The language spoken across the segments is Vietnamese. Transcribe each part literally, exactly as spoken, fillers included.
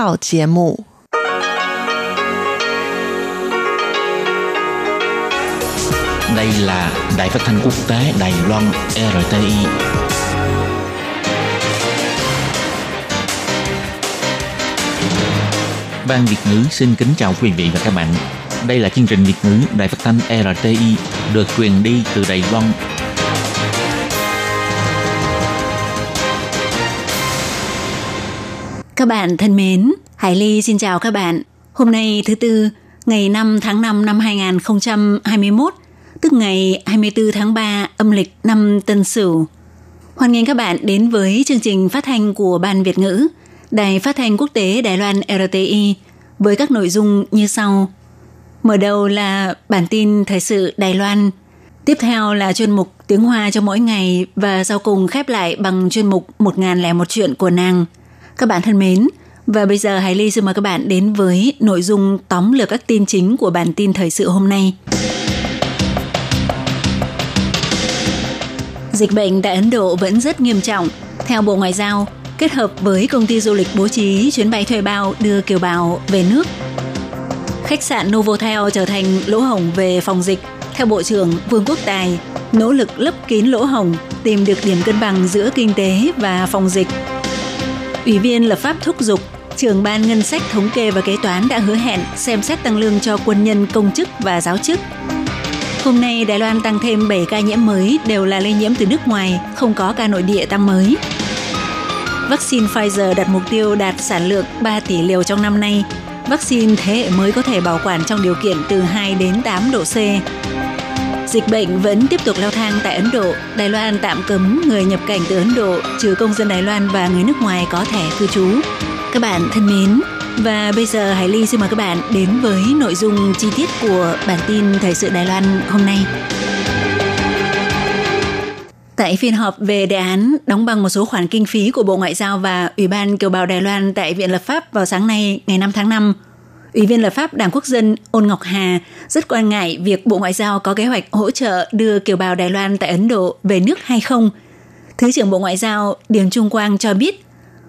号节目。Đây là Đài Phát thanh Quốc tế Đài Loan R T I. Ban Việt ngữ xin kính chào quý vị và các bạn. Đây là chương trình Việt ngữ Đài Phát thanh R T I được truyền đi từ Đài Loan. Các bạn thân mến, Hải Ly xin chào các bạn. Hôm nay thứ Tư, ngày năm tháng năm năm hai nghìn không trăm hai mươi mốt, tức ngày hai mươi tư tháng ba âm lịch năm Tân Sửu. Hoan nghênh các bạn đến với chương trình phát thanh của Ban Việt ngữ, Đài Phát thanh Quốc tế Đài Loan R T I với các nội dung như sau. Mở đầu là bản tin thời sự Đài Loan, tiếp theo là chuyên mục Tiếng Hoa cho mỗi ngày và sau cùng khép lại bằng chuyên mục một nghìn lẻ một chuyện của nàng. Các bạn thân mến, và bây giờ Hải Ly xin mời các bạn đến với nội dung tóm lược các tin chính của bản tin thời sự hôm nay. Dịch bệnh tại Ấn Độ vẫn rất nghiêm trọng. Theo Bộ Ngoại giao, kết hợp với công ty du lịch bố trí chuyến bay thuê bao đưa kiều bào về nước. Khách sạn Novotel trở thành lỗ hổng về phòng dịch. Theo Bộ trưởng Vương Quốc Tài, nỗ lực lấp kín lỗ hổng, tìm được điểm cân bằng giữa kinh tế và phòng dịch. Ủy viên lập pháp thúc giục, trưởng ban ngân sách thống kê và kế toán đã hứa hẹn xem xét tăng lương cho quân nhân công chức và giáo chức. Hôm nay, Đài Loan tăng thêm bảy ca nhiễm mới đều là lây nhiễm từ nước ngoài, không có ca nội địa tăng mới. Vaccine Pfizer đặt mục tiêu đạt sản lượng ba tỷ liều trong năm nay. Vaccine thế hệ mới có thể bảo quản trong điều kiện từ hai đến tám độ C. Dịch bệnh vẫn tiếp tục leo thang tại Ấn Độ. Đài Loan tạm cấm người nhập cảnh từ Ấn Độ, trừ công dân Đài Loan và người nước ngoài có thẻ cư trú. Các bạn thân mến, và bây giờ Hải Ly xin mời các bạn đến với nội dung chi tiết của bản tin thời sự Đài Loan hôm nay. Tại phiên họp về đề án đóng băng một số khoản kinh phí của Bộ Ngoại giao và Ủy ban Kiều bào Đài Loan tại Viện Lập pháp vào sáng nay, ngày năm tháng năm, Ủy viên Lập pháp Đảng Quốc dân Ôn Ngọc Hà rất quan ngại việc Bộ Ngoại giao có kế hoạch hỗ trợ đưa kiều bào Đài Loan tại Ấn Độ về nước hay không. Thứ trưởng Bộ Ngoại giao Điền Trung Quang cho biết,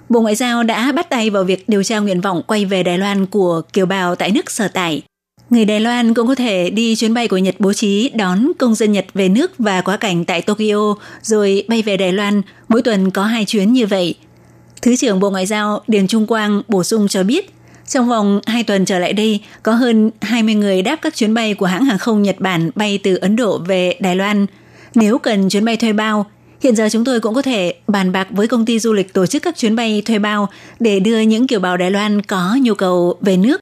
Bộ Ngoại giao đã bắt tay vào việc điều tra nguyện vọng quay về Đài Loan của kiều bào tại nước sở tại. Người Đài Loan cũng có thể đi chuyến bay của Nhật bố trí đón công dân Nhật về nước và quá cảnh tại Tokyo rồi bay về Đài Loan, mỗi tuần có hai chuyến như vậy. Thứ trưởng Bộ Ngoại giao Điền Trung Quang bổ sung cho biết, trong vòng hai tuần trở lại đây, có hơn hai mươi người đáp các chuyến bay của hãng hàng không Nhật Bản bay từ Ấn Độ về Đài Loan. Nếu cần chuyến bay thuê bao, hiện giờ chúng tôi cũng có thể bàn bạc với công ty du lịch tổ chức các chuyến bay thuê bao để đưa những kiều bào Đài Loan có nhu cầu về nước.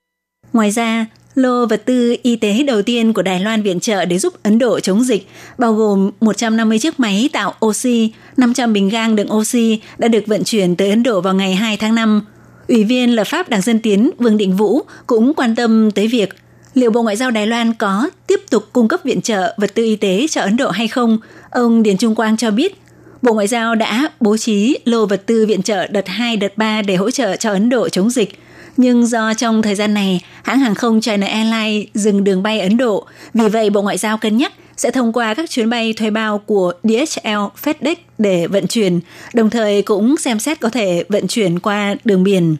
Ngoài ra, lô vật tư y tế đầu tiên của Đài Loan viện trợ để giúp Ấn Độ chống dịch, bao gồm một trăm năm mươi chiếc máy tạo oxy, năm trăm bình gang đựng oxy đã được vận chuyển tới Ấn Độ vào ngày hai tháng năm. Ủy viên Lập pháp Đảng Dân Tiến Vương Định Vũ cũng quan tâm tới việc liệu Bộ Ngoại giao Đài Loan có tiếp tục cung cấp viện trợ vật tư y tế cho Ấn Độ hay không. Ông Điền Trung Quang cho biết, Bộ Ngoại giao đã bố trí lô vật tư viện trợ đợt hai, đợt ba để hỗ trợ cho Ấn Độ chống dịch. Nhưng do trong thời gian này, hãng hàng không China Airlines dừng đường bay Ấn Độ, vì vậy Bộ Ngoại giao cân nhắc sẽ thông qua các chuyến bay thuê bao của D H L, FedEx để vận chuyển, đồng thời cũng xem xét có thể vận chuyển qua đường biển.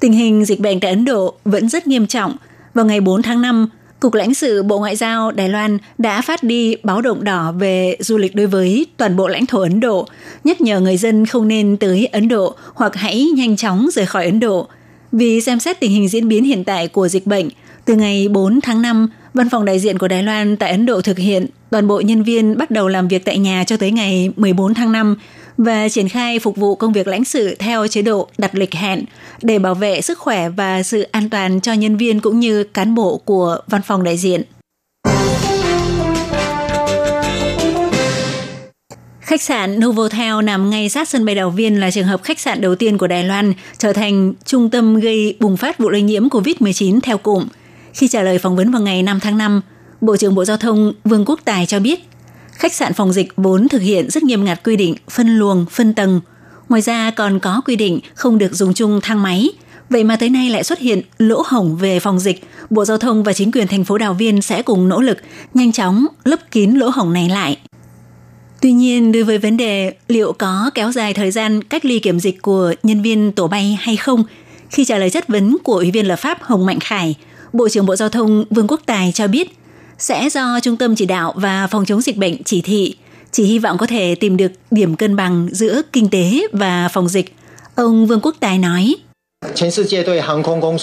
Tình hình dịch bệnh tại Ấn Độ vẫn rất nghiêm trọng. Vào ngày bốn tháng năm, Cục lãnh sự Bộ Ngoại giao Đài Loan đã phát đi báo động đỏ về du lịch đối với toàn bộ lãnh thổ Ấn Độ, nhắc nhở người dân không nên tới Ấn Độ hoặc hãy nhanh chóng rời khỏi Ấn Độ. Vì xem xét tình hình diễn biến hiện tại của dịch bệnh, từ ngày bốn tháng năm, Văn phòng đại diện của Đài Loan tại Ấn Độ thực hiện toàn bộ nhân viên bắt đầu làm việc tại nhà cho tới ngày mười bốn tháng năm và triển khai phục vụ công việc lãnh sự theo chế độ đặt lịch hẹn để bảo vệ sức khỏe và sự an toàn cho nhân viên cũng như cán bộ của văn phòng đại diện. Khách sạn Novotel nằm ngay sát sân bay Đào Viên là trường hợp khách sạn đầu tiên của Đài Loan trở thành trung tâm gây bùng phát vụ lây nhiễm covid mười chín theo cụm. Khi trả lời phỏng vấn vào ngày năm tháng năm, Bộ trưởng Bộ Giao thông Vương Quốc Tài cho biết, khách sạn phòng dịch vốn thực hiện rất nghiêm ngặt quy định phân luồng, phân tầng. Ngoài ra còn có quy định không được dùng chung thang máy. Vậy mà tới nay lại xuất hiện lỗ hổng về phòng dịch. Bộ Giao thông và chính quyền thành phố Đào Viên sẽ cùng nỗ lực nhanh chóng lấp kín lỗ hổng này lại. Tuy nhiên, đối với vấn đề liệu có kéo dài thời gian cách ly kiểm dịch của nhân viên tổ bay hay không, Khi trả lời chất vấn của Ủy viên Lập pháp Hồng Mạnh Khải, Bộ trưởng Bộ Giao thông Vương Quốc Tài cho biết sẽ do Trung tâm Chỉ đạo và Phòng chống dịch bệnh chỉ thị, chỉ hy vọng có thể tìm được điểm cân bằng giữa kinh tế và phòng dịch. Ông Vương Quốc Tài nói, toàn thế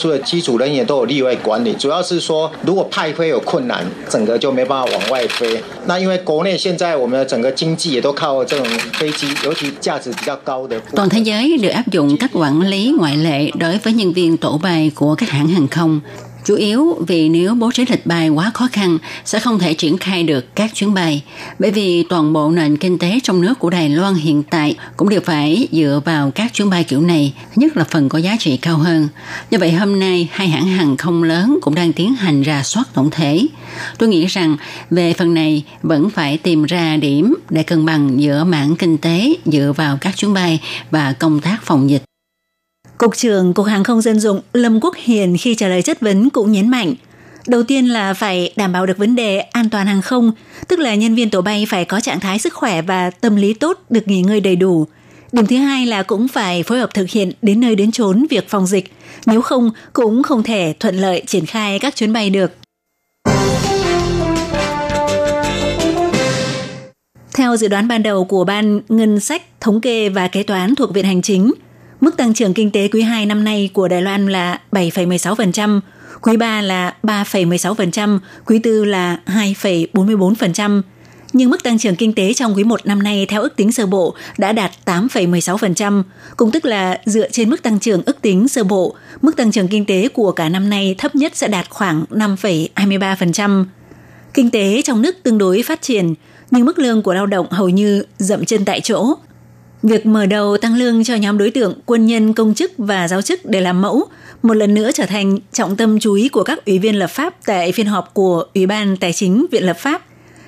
giới đều áp dụng các quản lý ngoại lệ đối với nhân viên tổ bay của các hãng hàng không, chủ yếu vì nếu bố trí lịch bay quá khó khăn sẽ không thể triển khai được các chuyến bay, bởi vì toàn bộ nền kinh tế trong nước của Đài Loan hiện tại cũng đều phải dựa vào các chuyến bay kiểu này, nhất là phần có giá trị cao hơn. Do vậy hôm nay hai hãng hàng không lớn cũng đang tiến hành rà soát tổng thể. Tôi nghĩ rằng về phần này vẫn phải tìm ra điểm để cân bằng giữa mảng kinh tế dựa vào các chuyến bay và công tác phòng dịch. Cục trưởng Cục Hàng không Dân dụng Lâm Quốc Hiền khi trả lời chất vấn cũng nhấn mạnh, đầu tiên là phải đảm bảo được vấn đề an toàn hàng không, tức là nhân viên tổ bay phải có trạng thái sức khỏe và tâm lý tốt, được nghỉ ngơi đầy đủ. Điểm thứ hai là cũng phải phối hợp thực hiện đến nơi đến chốn việc phòng dịch, nếu không cũng không thể thuận lợi triển khai các chuyến bay được. Theo dự đoán ban đầu của Ban Ngân sách, Thống kê và Kế toán thuộc Viện Hành chính, mức tăng trưởng kinh tế quý hai năm nay của Đài Loan là bảy phẩy mười sáu phần trăm, quý ba là ba phẩy mười sáu phần trăm, quý tư là hai phẩy bốn mươi bốn phần trăm. Nhưng mức tăng trưởng kinh tế trong quý một năm nay theo ước tính sơ bộ đã đạt tám phẩy mười sáu phần trăm, cũng tức là dựa trên mức tăng trưởng ước tính sơ bộ, mức tăng trưởng kinh tế của cả năm nay thấp nhất sẽ đạt khoảng năm phẩy hai mươi ba phần trăm. Kinh tế trong nước tương đối phát triển, nhưng mức lương của lao động hầu như dậm chân tại chỗ. Việc mở đầu tăng lương cho nhóm đối tượng quân nhân, công chức và giáo chức để làm mẫu một lần nữa trở thành trọng tâm chú ý của các ủy viên lập pháp tại phiên họp của Ủy ban Tài chính Viện Lập pháp.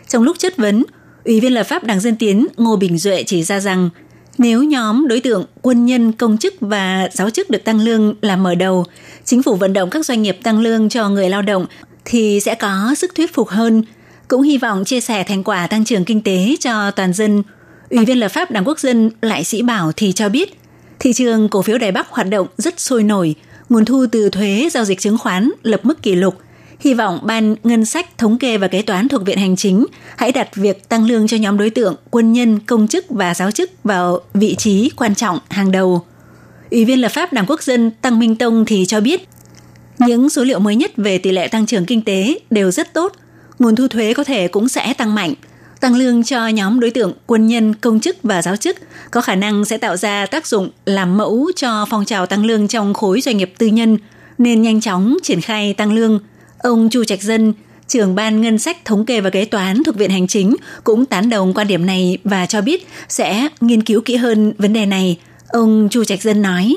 Trong lúc chất vấn, Ủy viên Lập pháp Đảng Dân Tiến Ngô Bình Duệ chỉ ra rằng nếu nhóm đối tượng quân nhân, công chức và giáo chức được tăng lương làm mở đầu, chính phủ vận động các doanh nghiệp tăng lương cho người lao động thì sẽ có sức thuyết phục hơn. Cũng hy vọng chia sẻ thành quả tăng trưởng kinh tế cho toàn dân. Ủy viên Lập pháp Đảng Quốc dân Lại Sĩ Bảo thì cho biết, thị trường cổ phiếu Đài Bắc hoạt động rất sôi nổi, nguồn thu từ thuế giao dịch chứng khoán lập mức kỷ lục. Hy vọng Ban Ngân sách, Thống kê và Kế toán thuộc Viện Hành chính hãy đặt việc tăng lương cho nhóm đối tượng quân nhân, công chức và giáo chức vào vị trí quan trọng hàng đầu. Ủy viên Lập pháp Đảng Quốc dân Tăng Minh Tông thì cho biết, những số liệu mới nhất về tỷ lệ tăng trưởng kinh tế đều rất tốt, nguồn thu thuế có thể cũng sẽ tăng mạnh. Tăng lương cho nhóm đối tượng quân nhân, công chức và giáo chức có khả năng sẽ tạo ra tác dụng làm mẫu cho phong trào tăng lương trong khối doanh nghiệp tư nhân, nên nhanh chóng triển khai tăng lương. Ông Chu Trạch Dân, trưởng Ban Ngân sách, Thống kê và Kế toán thuộc Viện Hành chính cũng tán đồng quan điểm này và cho biết sẽ nghiên cứu kỹ hơn vấn đề này. Ông Chu Trạch Dân nói,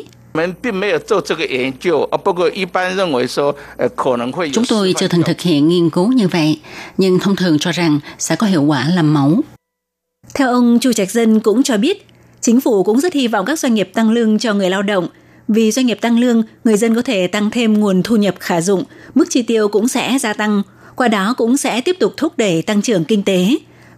chúng tôi chưa từng thực hiện nghiên cứu như vậy, nhưng thông thường cho rằng sẽ có hiệu quả làm mẫu. Theo ông Chu Trạch Dân cũng cho biết, chính phủ cũng rất hy vọng các doanh nghiệp tăng lương cho người lao động. Vì doanh nghiệp tăng lương, người dân có thể tăng thêm nguồn thu nhập khả dụng, mức chi tiêu cũng sẽ gia tăng, qua đó cũng sẽ tiếp tục thúc đẩy tăng trưởng kinh tế.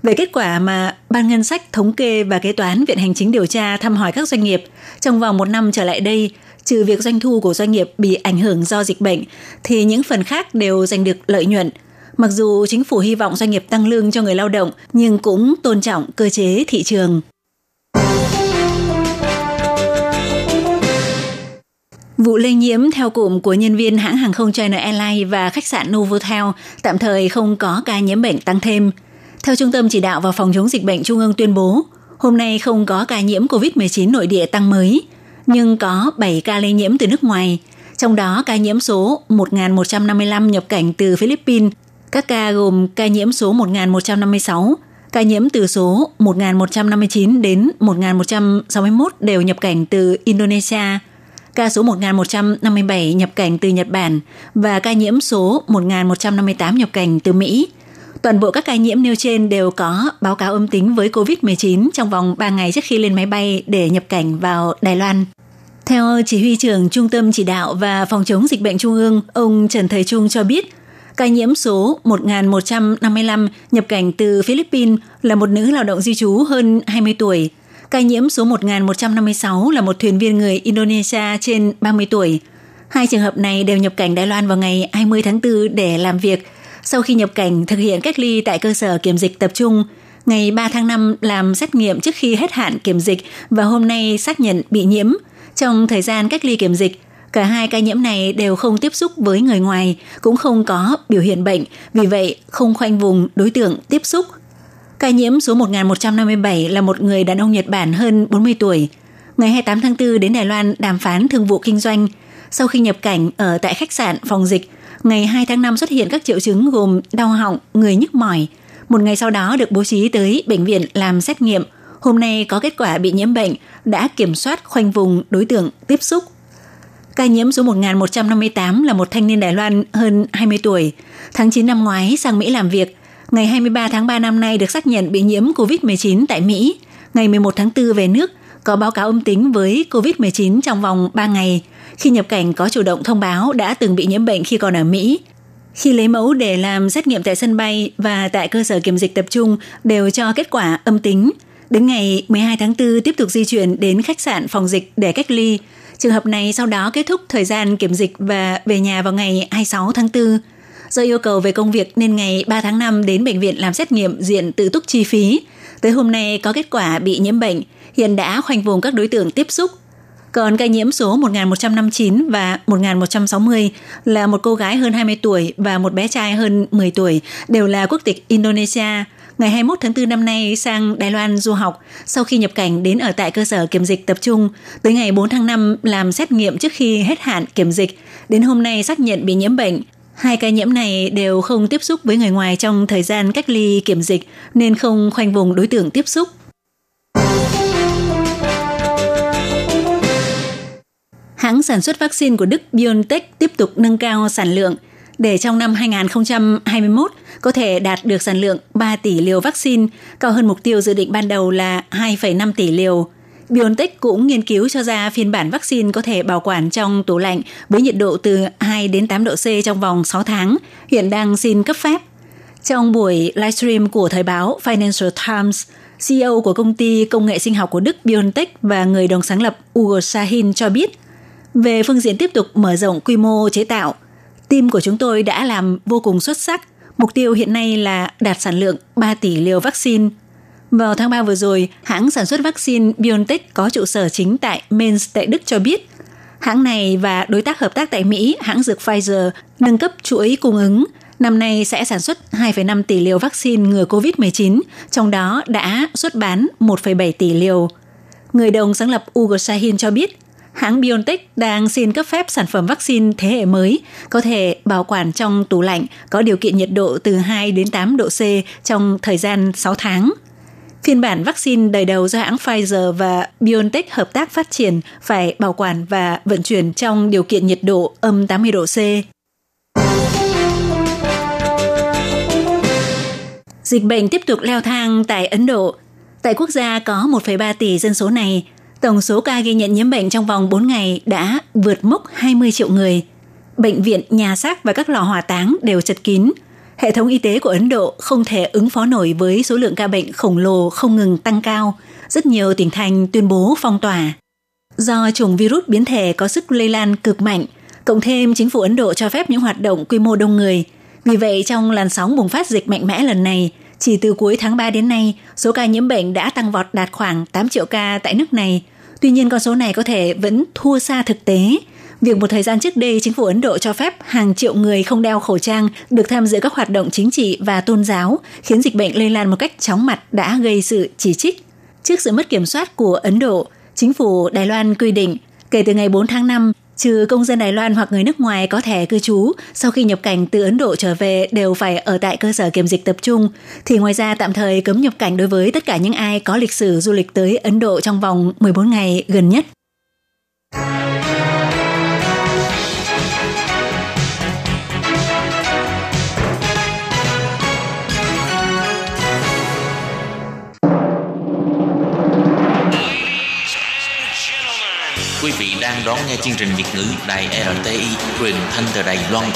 Về kết quả mà Ban Ngân sách, Thống kê và Kế toán Viện Hành chính điều tra thăm hỏi các doanh nghiệp trong vòng một năm trở lại đây, trừ việc doanh thu của doanh nghiệp bị ảnh hưởng do dịch bệnh, thì những phần khác đều giành được lợi nhuận. Mặc dù chính phủ hy vọng doanh nghiệp tăng lương cho người lao động, nhưng cũng tôn trọng cơ chế thị trường. Vụ lây nhiễm theo cụm của nhân viên hãng hàng không China Airlines và khách sạn Novotel tạm thời không có ca nhiễm bệnh tăng thêm. Theo Trung tâm Chỉ đạo và Phòng chống dịch bệnh Trung ương tuyên bố, hôm nay không có ca nhiễm covid mười chín nội địa tăng mới, nhưng có bảy ca lây nhiễm từ nước ngoài, trong đó ca nhiễm số một nghìn một trăm năm mươi lăm nhập cảnh từ Philippines, các ca gồm ca nhiễm số một nghìn một trăm năm mươi sáu, ca nhiễm từ số một nghìn một trăm năm mươi chín đến một nghìn một trăm sáu mươi mốt đều nhập cảnh từ Indonesia, ca số một nghìn một trăm năm mươi bảy nhập cảnh từ Nhật Bản và ca nhiễm số một nghìn một trăm năm mươi tám nhập cảnh từ Mỹ. Toàn bộ các ca nhiễm nêu trên đều có báo cáo âm tính với covid mười chín trong vòng ba ngày trước khi lên máy bay để nhập cảnh vào Đài Loan. Theo Chỉ huy trưởng Trung tâm Chỉ đạo và Phòng chống dịch bệnh Trung ương, ông Trần Thời Trung cho biết, ca nhiễm số một nghìn một trăm năm mươi lăm nhập cảnh từ Philippines là một nữ lao động di trú hơn hai mươi tuổi. Ca nhiễm số một nghìn một trăm năm mươi sáu là một thuyền viên người Indonesia trên ba mươi tuổi. Hai trường hợp này đều nhập cảnh Đài Loan vào ngày hai mươi tháng tư để làm việc. Sau khi nhập cảnh, thực hiện cách ly tại cơ sở kiểm dịch tập trung. Ngày ba tháng năm làm xét nghiệm trước khi hết hạn kiểm dịch và hôm nay xác nhận bị nhiễm. Trong thời gian cách ly kiểm dịch, cả hai ca nhiễm này đều không tiếp xúc với người ngoài, cũng không có biểu hiện bệnh, vì vậy không khoanh vùng đối tượng tiếp xúc. Ca nhiễm số một nghìn một trăm năm mươi bảy là một người đàn ông Nhật Bản hơn bốn mươi tuổi. Ngày hai mươi tám tháng tư đến Đài Loan đàm phán thương vụ kinh doanh. Sau khi nhập cảnh ở tại khách sạn phòng dịch, ngày hai tháng năm xuất hiện các triệu chứng gồm đau họng, người nhức mỏi. Một ngày sau đó được bố trí tới bệnh viện làm xét nghiệm. Hôm nay có kết quả bị nhiễm bệnh, đã kiểm soát khoanh vùng đối tượng tiếp xúc. Ca nhiễm số một nghìn một trăm năm mươi tám là một thanh niên Đài Loan hơn hai mươi tuổi. Tháng chín năm ngoái sang Mỹ làm việc. Ngày hai mươi ba tháng ba năm nay được xác nhận bị nhiễm cô vít mười chín tại Mỹ. Ngày mười một tháng tư về nước, có báo cáo âm tính với cô vít mười chín trong vòng ba ngày. Khi nhập cảnh có chủ động thông báo đã từng bị nhiễm bệnh khi còn ở Mỹ. Khi lấy mẫu để làm xét nghiệm tại sân bay và tại cơ sở kiểm dịch tập trung đều cho kết quả âm tính. Đến ngày mười hai tháng tư tiếp tục di chuyển đến khách sạn phòng dịch để cách ly. Trường hợp này sau đó kết thúc thời gian kiểm dịch và về nhà vào ngày hai mươi sáu tháng tư. Do yêu cầu về công việc nên ngày ba tháng năm đến bệnh viện làm xét nghiệm diện tự túc chi phí. Tới hôm nay có kết quả bị nhiễm bệnh, hiện đã khoanh vùng các đối tượng tiếp xúc. Còn ca nhiễm số một nghìn một trăm năm mươi chín và một nghìn một trăm sáu mươi là một cô gái hơn hai mươi tuổi và một bé trai hơn mười tuổi, đều là quốc tịch Indonesia. Ngày hai mươi mốt tháng tư năm nay sang Đài Loan du học, sau khi nhập cảnh đến ở tại cơ sở kiểm dịch tập trung, tới ngày bốn tháng năm làm xét nghiệm trước khi hết hạn kiểm dịch, đến hôm nay xác nhận bị nhiễm bệnh. Hai ca nhiễm này đều không tiếp xúc với người ngoài trong thời gian cách ly kiểm dịch nên không khoanh vùng đối tượng tiếp xúc. Hãng sản xuất vaccine của Đức BioNTech tiếp tục nâng cao sản lượng để trong năm hai nghìn không trăm hai mươi mốt có thể đạt được sản lượng ba tỷ liều vaccine, cao hơn mục tiêu dự định ban đầu là hai phẩy năm tỷ liều. BioNTech cũng nghiên cứu cho ra phiên bản vaccine có thể bảo quản trong tủ lạnh với nhiệt độ từ hai đến tám độ C trong vòng sáu tháng, hiện đang xin cấp phép. Trong buổi livestream của thời báo Financial Times, xê e ô của công ty công nghệ sinh học của Đức BioNTech và người đồng sáng lập Uğur Şahin cho biết, về phương diện tiếp tục mở rộng quy mô chế tạo, team của chúng tôi đã làm vô cùng xuất sắc. Mục tiêu hiện nay là đạt sản lượng ba tỷ liều vaccine. Vào tháng ba vừa rồi, hãng sản xuất vaccine BioNTech có trụ sở chính tại Mainz tại Đức cho biết, hãng này và đối tác hợp tác tại Mỹ, hãng dược Pfizer, nâng cấp chuỗi cung ứng. Năm nay sẽ sản xuất hai phẩy năm tỷ liều vaccine ngừa cô vít mười chín, trong đó đã xuất bán một phẩy bảy tỷ liều. Người đồng sáng lập Uğur Şahin cho biết, hãng BioNTech đang xin cấp phép sản phẩm vaccine thế hệ mới, có thể bảo quản trong tủ lạnh, có điều kiện nhiệt độ từ hai đến tám độ C trong thời gian sáu tháng. Phiên bản vaccine đời đầu do hãng Pfizer và BioNTech hợp tác phát triển phải bảo quản và vận chuyển trong điều kiện nhiệt độ âm tám mươi độ C. Dịch bệnh tiếp tục leo thang tại Ấn Độ. Tại quốc gia có một phẩy ba tỷ dân số này, tổng số ca ghi nhận nhiễm bệnh trong vòng bốn ngày đã vượt mốc hai mươi triệu người. Bệnh viện, nhà xác và các lò hỏa táng đều chật kín. Hệ thống y tế của Ấn Độ không thể ứng phó nổi với số lượng ca bệnh khổng lồ không ngừng tăng cao. Rất nhiều tỉnh thành tuyên bố phong tỏa. Do chủng virus biến thể có sức lây lan cực mạnh, cộng thêm chính phủ Ấn Độ cho phép những hoạt động quy mô đông người. Vì vậy, trong làn sóng bùng phát dịch mạnh mẽ lần này, chỉ từ cuối tháng ba đến nay, số ca nhiễm bệnh đã tăng vọt đạt khoảng tám triệu ca tại nước này. Tuy nhiên, con số này có thể vẫn thua xa thực tế. Việc một thời gian trước đây, chính phủ Ấn Độ cho phép hàng triệu người không đeo khẩu trang được tham dự các hoạt động chính trị và tôn giáo, khiến dịch bệnh lây lan một cách chóng mặt đã gây sự chỉ trích. Trước sự mất kiểm soát của Ấn Độ, chính phủ Đài Loan quy định, kể từ ngày bốn tháng năm, trừ công dân Đài Loan hoặc người nước ngoài có thẻ cư trú, sau khi nhập cảnh từ Ấn Độ trở về đều phải ở tại cơ sở kiểm dịch tập trung, thì ngoài ra tạm thời cấm nhập cảnh đối với tất cả những ai có lịch sử du lịch tới Ấn Độ trong vòng mười bốn ngày gần nhất. Quý vị đang đón nghe chương trình Việt ngữ Đài rờ tê i truyền thanh từ Đài Loan.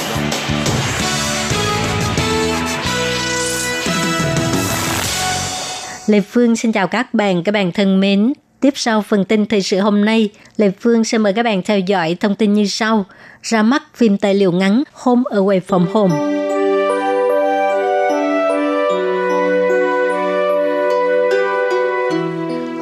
Lê Phương xin chào các bạn, các bạn thân mến. Tiếp sau phần tin thời sự hôm nay, Lê Phương sẽ mời các bạn theo dõi thông tin như sau. Ra mắt phim tài liệu ngắn Home Away From Home.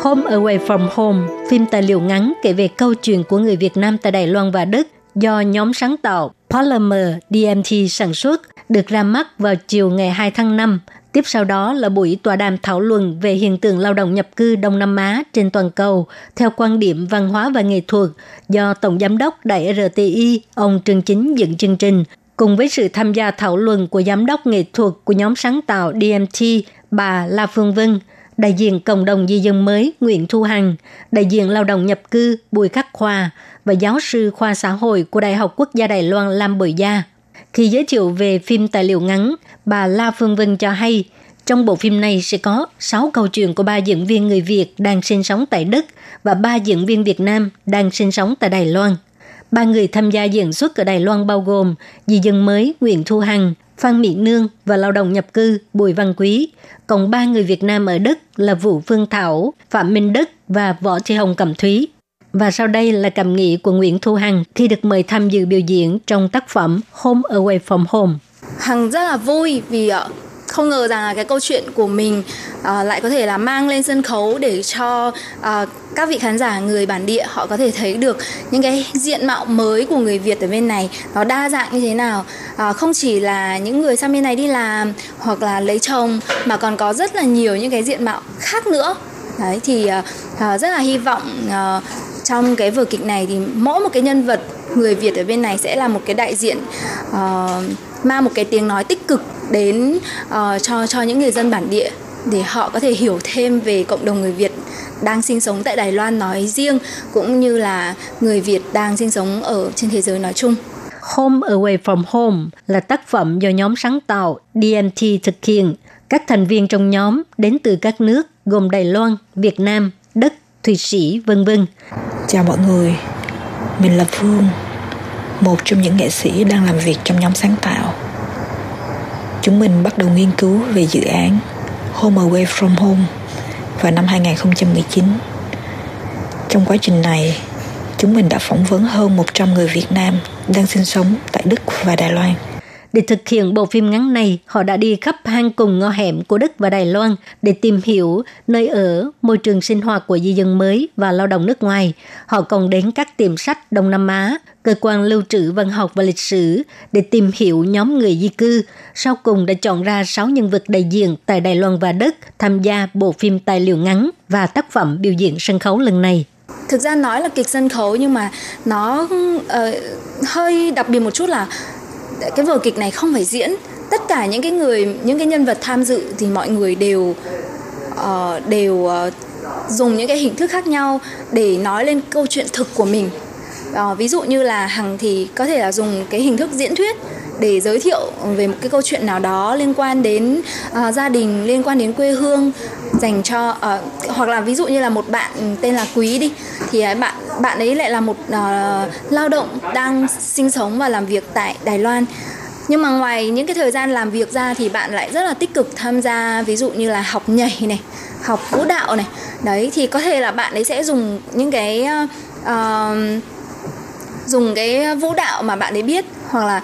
Home Away From Home, phim tài liệu ngắn kể về câu chuyện của người Việt Nam tại Đài Loan và Đức do nhóm sáng tạo Polymer đê em tê sản xuất, được ra mắt vào chiều ngày hai tháng năm. Tiếp sau đó là buổi tọa đàm thảo luận về hiện tượng lao động nhập cư Đông Nam Á trên toàn cầu theo quan điểm văn hóa và nghệ thuật do Tổng Giám đốc Đài rờ tê i, ông Trương Chính dựng chương trình, cùng với sự tham gia thảo luận của Giám đốc nghệ thuật của nhóm sáng tạo đê em tê, bà La Phương Vân, đại diện cộng đồng di dân mới Nguyễn Thu Hằng, đại diện lao động nhập cư Bùi Khắc Khoa và giáo sư khoa xã hội của Đại học Quốc gia Đài Loan Lam Bội Gia. Khi giới thiệu về phim tài liệu ngắn, bà La Phương Vân cho hay, trong bộ phim này sẽ có sáu câu chuyện của ba diễn viên người Việt đang sinh sống tại Đức và ba diễn viên Việt Nam đang sinh sống tại Đài Loan. Ba người tham gia diễn xuất ở Đài Loan bao gồm di dân mới Nguyễn Thu Hằng, Phan Mỹ Nương và lao động nhập cư Bùi Văn Quý. Còn ba người Việt Nam ở Đức là Vũ Phương Thảo, Phạm Minh Đức và Võ Thị Hồng Cẩm Thúy. Và sau đây là cảm nghĩ của Nguyễn Thu Hằng khi được mời tham dự biểu diễn trong tác phẩm Home Away From Home. Hằng rất là vui vì không ngờ rằng là cái câu chuyện của mình lại có thể là mang lên sân khấu để cho các vị khán giả người bản địa họ có thể thấy được những cái diện mạo mới của người Việt ở bên này nó đa dạng như thế nào. Không chỉ là những người sang bên này đi làm hoặc là lấy chồng mà còn có rất là nhiều những cái diện mạo khác nữa. Đấy, thì rất là hy vọng trong cái vở kịch này thì mỗi một cái nhân vật người Việt ở bên này sẽ là một cái đại diện uh, mang một cái tiếng nói tích cực đến uh, cho cho những người dân bản địa để họ có thể hiểu thêm về cộng đồng người Việt đang sinh sống tại Đài Loan nói riêng cũng như là người Việt đang sinh sống ở trên thế giới nói chung. Home Away From Home là tác phẩm do nhóm sáng tạo đê em tê thực hiện. Các thành viên trong nhóm đến từ các nước gồm Đài Loan, Việt Nam, Đức, Thụy Sĩ, vân vân. Chào mọi người, mình là Phương, một trong những nghệ sĩ đang làm việc trong nhóm sáng tạo. Chúng mình bắt đầu nghiên cứu về dự án Home Away From Home vào năm hai không một chín. Trong quá trình này, chúng mình đã phỏng vấn hơn một trăm người Việt Nam đang sinh sống tại Đức và Đài Loan. Để thực hiện bộ phim ngắn này, họ đã đi khắp hang cùng ngõ hẻm của Đức và Đài Loan để tìm hiểu nơi ở, môi trường sinh hoạt của di dân mới và lao động nước ngoài. Họ còn đến các tiệm sách Đông Nam Á, cơ quan lưu trữ văn học và lịch sử để tìm hiểu nhóm người di cư. Sau cùng đã chọn ra sáu nhân vật đại diện tại Đài Loan và Đức tham gia bộ phim tài liệu ngắn và tác phẩm biểu diễn sân khấu lần này. Thực ra nói là kịch sân khấu nhưng mà nó uh, hơi đặc biệt một chút là cái vở kịch này không phải diễn, tất cả những cái người, những cái nhân vật tham dự thì mọi người đều uh, đều uh, dùng những cái hình thức khác nhau để nói lên câu chuyện thực của mình. Uh, ví dụ như là Hằng thì có thể là dùng cái hình thức diễn thuyết để giới thiệu về một cái câu chuyện nào đó liên quan đến uh, gia đình, liên quan đến quê hương dành cho uh, hoặc là ví dụ như là một bạn tên là Quý đi, thì bạn bạn ấy lại là một uh, lao động đang sinh sống và làm việc tại Đài Loan. Nhưng mà ngoài những cái thời gian làm việc ra thì bạn lại rất là tích cực tham gia ví dụ như là học nhảy này, học vũ đạo này. Đấy, thì có thể là bạn ấy sẽ dùng những cái uh, dùng cái vũ đạo mà bạn ấy biết, hoặc là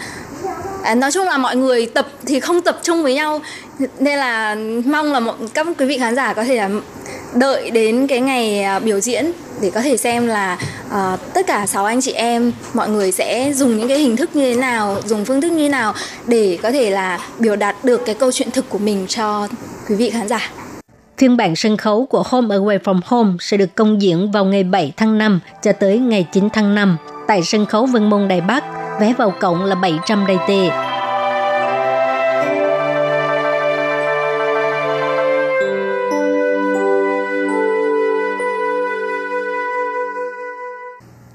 nói chung là mọi người tập thì không tập trung với nhau, nên là mong là các quý vị khán giả có thể đợi đến cái ngày biểu diễn để có thể xem là uh, tất cả sáu anh chị em mọi người sẽ dùng những cái hình thức như thế nào, dùng phương thức như thế nào để có thể là biểu đạt được cái câu chuyện thực của mình cho quý vị khán giả. Phiên bản sân khấu của Home Away From Home sẽ được công diễn vào ngày bảy tháng năm cho tới ngày chín tháng năm tại sân khấu Vân Môn Đài Bắc. Vé vào cổng là bảy trăm Đài tệ.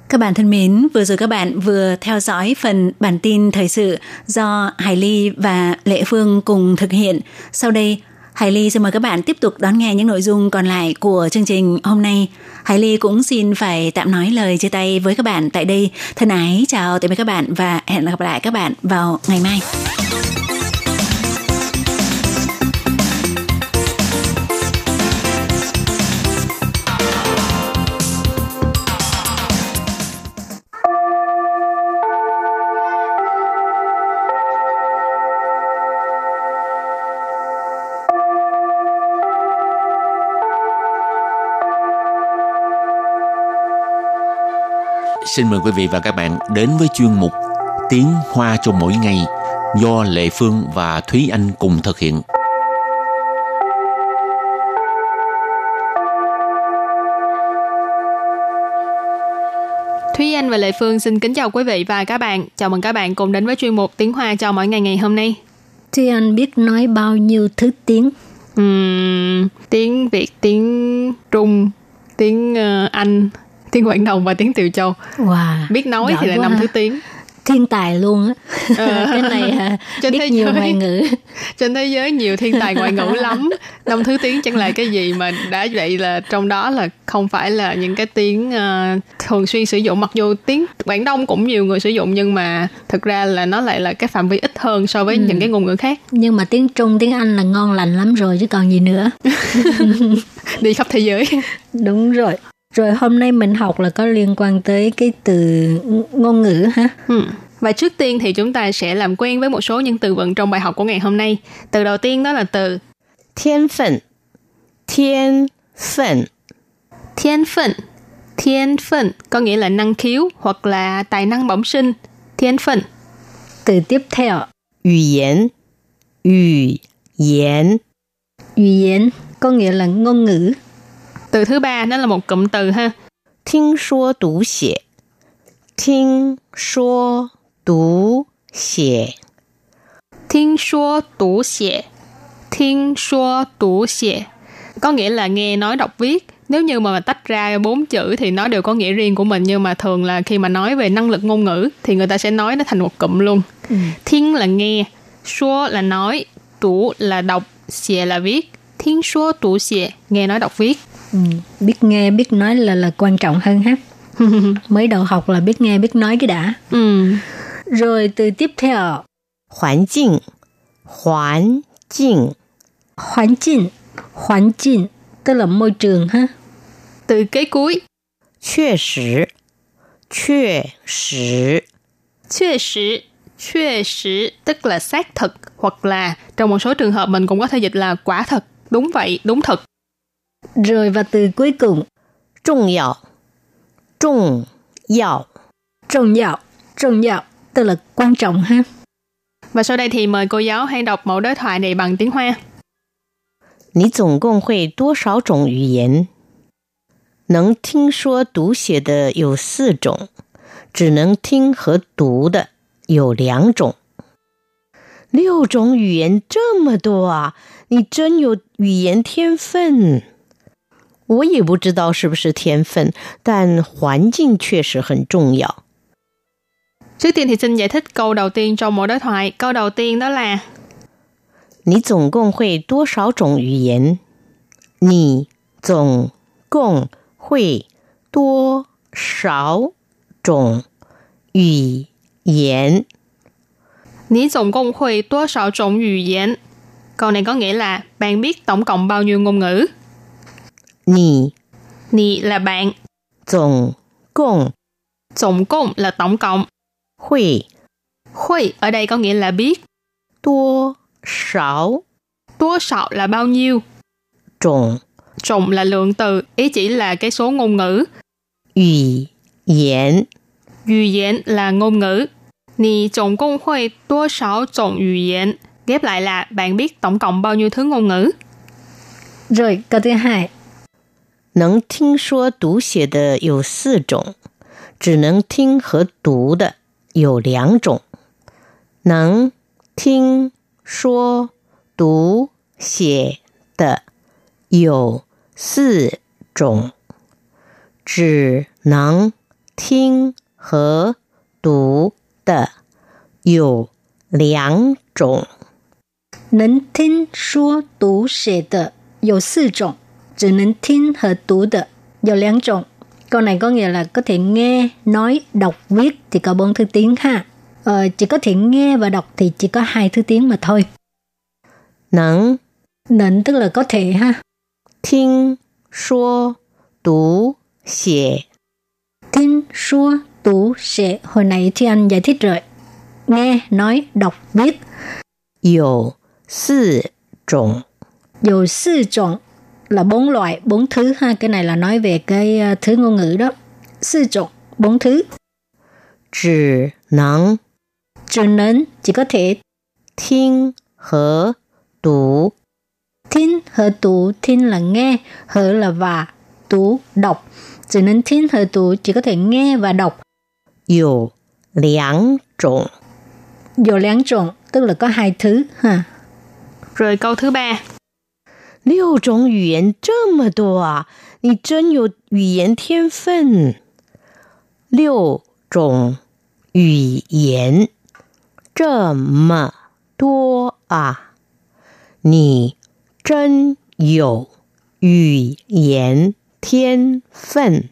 Các bạn thân mến, vừa rồi các bạn vừa theo dõi phần bản tin thời sự do Hải Ly và Lệ Phương cùng thực hiện. Sau đây, Hải Ly xin mời các bạn tiếp tục đón nghe những nội dung còn lại của chương trình hôm nay. Hải Ly cũng xin phải tạm nói lời chia tay với các bạn tại đây. Thân ái chào tạm biệt các bạn và hẹn gặp lại các bạn vào ngày mai. xin mời quý vị và các bạn đến với chuyên mục Tiếng Hoa cho mỗi ngày do Lệ Phương và Thúy Anh cùng thực hiện. Thúy Anh và Lệ Phương xin kính chào quý vị và các bạn. Chào mừng các bạn cùng đến với chuyên mục Tiếng Hoa cho mỗi ngày ngày hôm nay. Thúy Anh biết nói bao nhiêu thứ tiếng? Uhm, tiếng Việt, tiếng Trung, tiếng uh, Anh, tiếng Quảng Đông và tiếng Tiều Châu. Wow, biết nói thì là năm thứ tiếng. Thiên tài luôn á. Ờ. Cái này à, trên biết thế nhiều giới, ngoại ngữ. Trên thế giới nhiều thiên tài ngoại ngữ lắm. Năm thứ tiếng chẳng là cái gì mà đã vậy, là trong đó là không phải là những cái tiếng uh, thường xuyên sử dụng, mặc dù tiếng Quảng Đông cũng nhiều người sử dụng nhưng mà thực ra là nó lại là cái phạm vi ít hơn so với ừ. những cái ngôn ngữ khác. Nhưng mà tiếng Trung, tiếng Anh là ngon lành lắm rồi chứ còn gì nữa. Đi khắp thế giới. Đúng rồi. Rồi hôm nay mình học là có liên quan tới cái từ ngôn ngữ ha. Ừ. Và trước tiên thì chúng ta sẽ làm quen với một số những từ vựng trong bài học của ngày hôm nay. Từ đầu tiên đó là từ thiên phận. Thiên phận. Thiên phận. Thiên phận có nghĩa là năng khiếu hoặc là tài năng bẩm sinh. Thiên phận. Từ tiếp theo, ngữ言. Ngữ言. Ngữ言có nghĩa là ngôn ngữ. Từ thứ ba, nó là một cụm từ ha. Thính số đú xie. Thính số đú xie. Thính số đú xie. Thính số đú xie. Có nghĩa là nghe nói đọc viết. Nếu như mà tách ra bốn chữ thì nó đều có nghĩa riêng của mình. Nhưng mà thường là khi mà nói về năng lực ngôn ngữ thì người ta sẽ nói nó thành một cụm luôn. Ừ. Thính là nghe, số là nói, đú là đọc, xie là viết. Thính số đú xie, nghe nói đọc viết. Ừ, biết nghe biết nói là là quan trọng hơn ha. Mới đầu học là biết nghe biết nói cái đã. Ừ. Rồi từ tiếp theo, hoàn cảnh. Hoàn cảnh. Hoàn cảnh. Hoàn cảnh tức là môi trường ha. Từ cái cuối,确实.确实.确实.确实tức là xác thực hoặc là trong một số trường hợp mình cũng có thể dịch là quả thật, đúng vậy, đúng thật. Rồi và từ cuối cùng, trọng yếu. Trọng yếu. Trọng yếu. Trọng yếu tức là quan trọng ha. Và sau đây thì mời cô giáo hãy đọc mẫu đối thoại này bằng tiếng Hoa. Bạn tổng cộng hội bao nhiêu chủng ngữ言? Năng thính nói đọc viết de có bốn chủng, chỉ năng thính và đọc de có hai chủng. Sáu chủng ngữ言这么多啊，你真有语言天分。Trước tiên thì xin giải thích câu đầu tiên trong mẫu đối thoại. Câu đầu tiên đó là Nǐ zǒng gòng huì duò shào zhǒng yǔ yan. Nǐ zǒng gòng huì duò shào zhǒng yǔ yan. Nǐ zǒng gòng huì duò shào zhǒng yǔ yan. Câu này có nghĩa là bạn biết tổng cộng bao nhiêu ngôn ngữ. Nì. Nì là bạn. Tổng cộng. Tổng cộng là tổng cộng. Hui. Hui ở đây có nghĩa là biết. Tuo sáu. Tuo sáu là bao nhiêu. Trọng. Trọng là lượng từ, ý chỉ là cái số ngôn ngữ. Yù yến. Yù yến là ngôn ngữ. Nì tổng cộng hui tuo sáu trọng yù yến. Ghép lại là bạn biết tổng cộng bao nhiêu thứ ngôn ngữ. Rồi, câu thứ hai. 能听说读写的有四种 只能听和读的有两种 能听说读写的有四种 只能听和读的有两种 能听说读写的有四种 Chỉ nên thính và đọc được có hai chủng. Câu này có nghĩa là có thể nghe, nói, đọc, viết thì có bốn thứ tiếng ha. Ờ, chỉ có thể nghe và đọc thì chỉ có hai thứ tiếng mà thôi. Năng. Năng tức là có thể ha. Thính, số, đọc, viết. Thính, số, đọc, viết. Hồi nãy thì anh giải thích rồi. Nghe, nói, đọc, viết. Có bốn chủng. Có bốn chủng. Là bốn loại, bốn thứ ha. Cái này là nói về cái thứ ngôn ngữ đó. Sư trọng, bốn thứ. chỉ năng, chỉ năng chỉ có thể thính hở đú. Thính hở đú, thính là nghe, hở là và, đú đọc. Chỉ năng thính hở đú chỉ có thể nghe và đọc. Có hai chủng. Có hai chủng, tức là có hai thứ ha. Rồi câu thứ ba. Liêu chủng ngữ言这么多啊，你 真 有 语 言 天 分. Liêu chủng ngữ 言 这么多啊，你 真 有 语 言 天 分.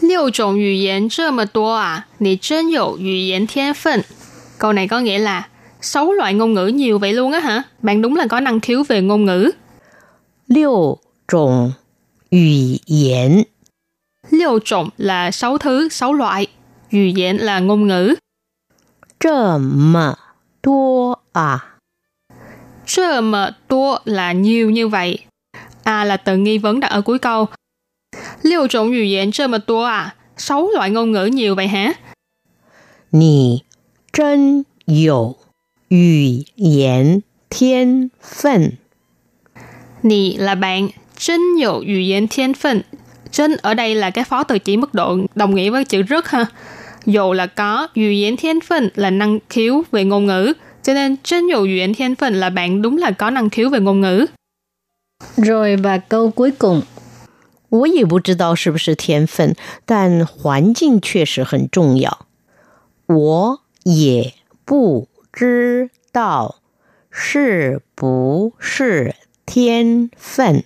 六 chủng ngữ 言 这么多啊，你 真 有 语 言 天 分. Câu này có nghĩa là sáu loại ngôn ngữ nhiều vậy luôn á hả? Bạn đúng là có năng khiếu về ngôn ngữ. Liêu chủng ngữ言. Liêu chủng là sáu thứ, sáu loại. Ngữ言là ngôn ngữ. Trơ mờ tua à. Trơ mờ tua là nhiều như vậy. À là từ nghi vấn đặt ở cuối câu. Liêu chủng ngữ言 trơ mờ tua à. Sáu loại ngôn ngữ nhiều vậy hả? Nì chân dầu. 语言天分. Nì là bạn, chân dụ ngữ言 thiên phân. Chân ở đây là cái phó từ chỉ mức độ đồng nghĩa với chữ rất ha. Dụ là có, ngữ言 thiên phân là năng khiếu về ngôn ngữ. Cho nên chân dụ ngữ言 thiên phân là bạn đúng là có năng khiếu về ngôn ngữ. Rồi và câu cuối cùng. 我也不知道是不是天分，但环境确实很重要。我也不 知道是不是天分，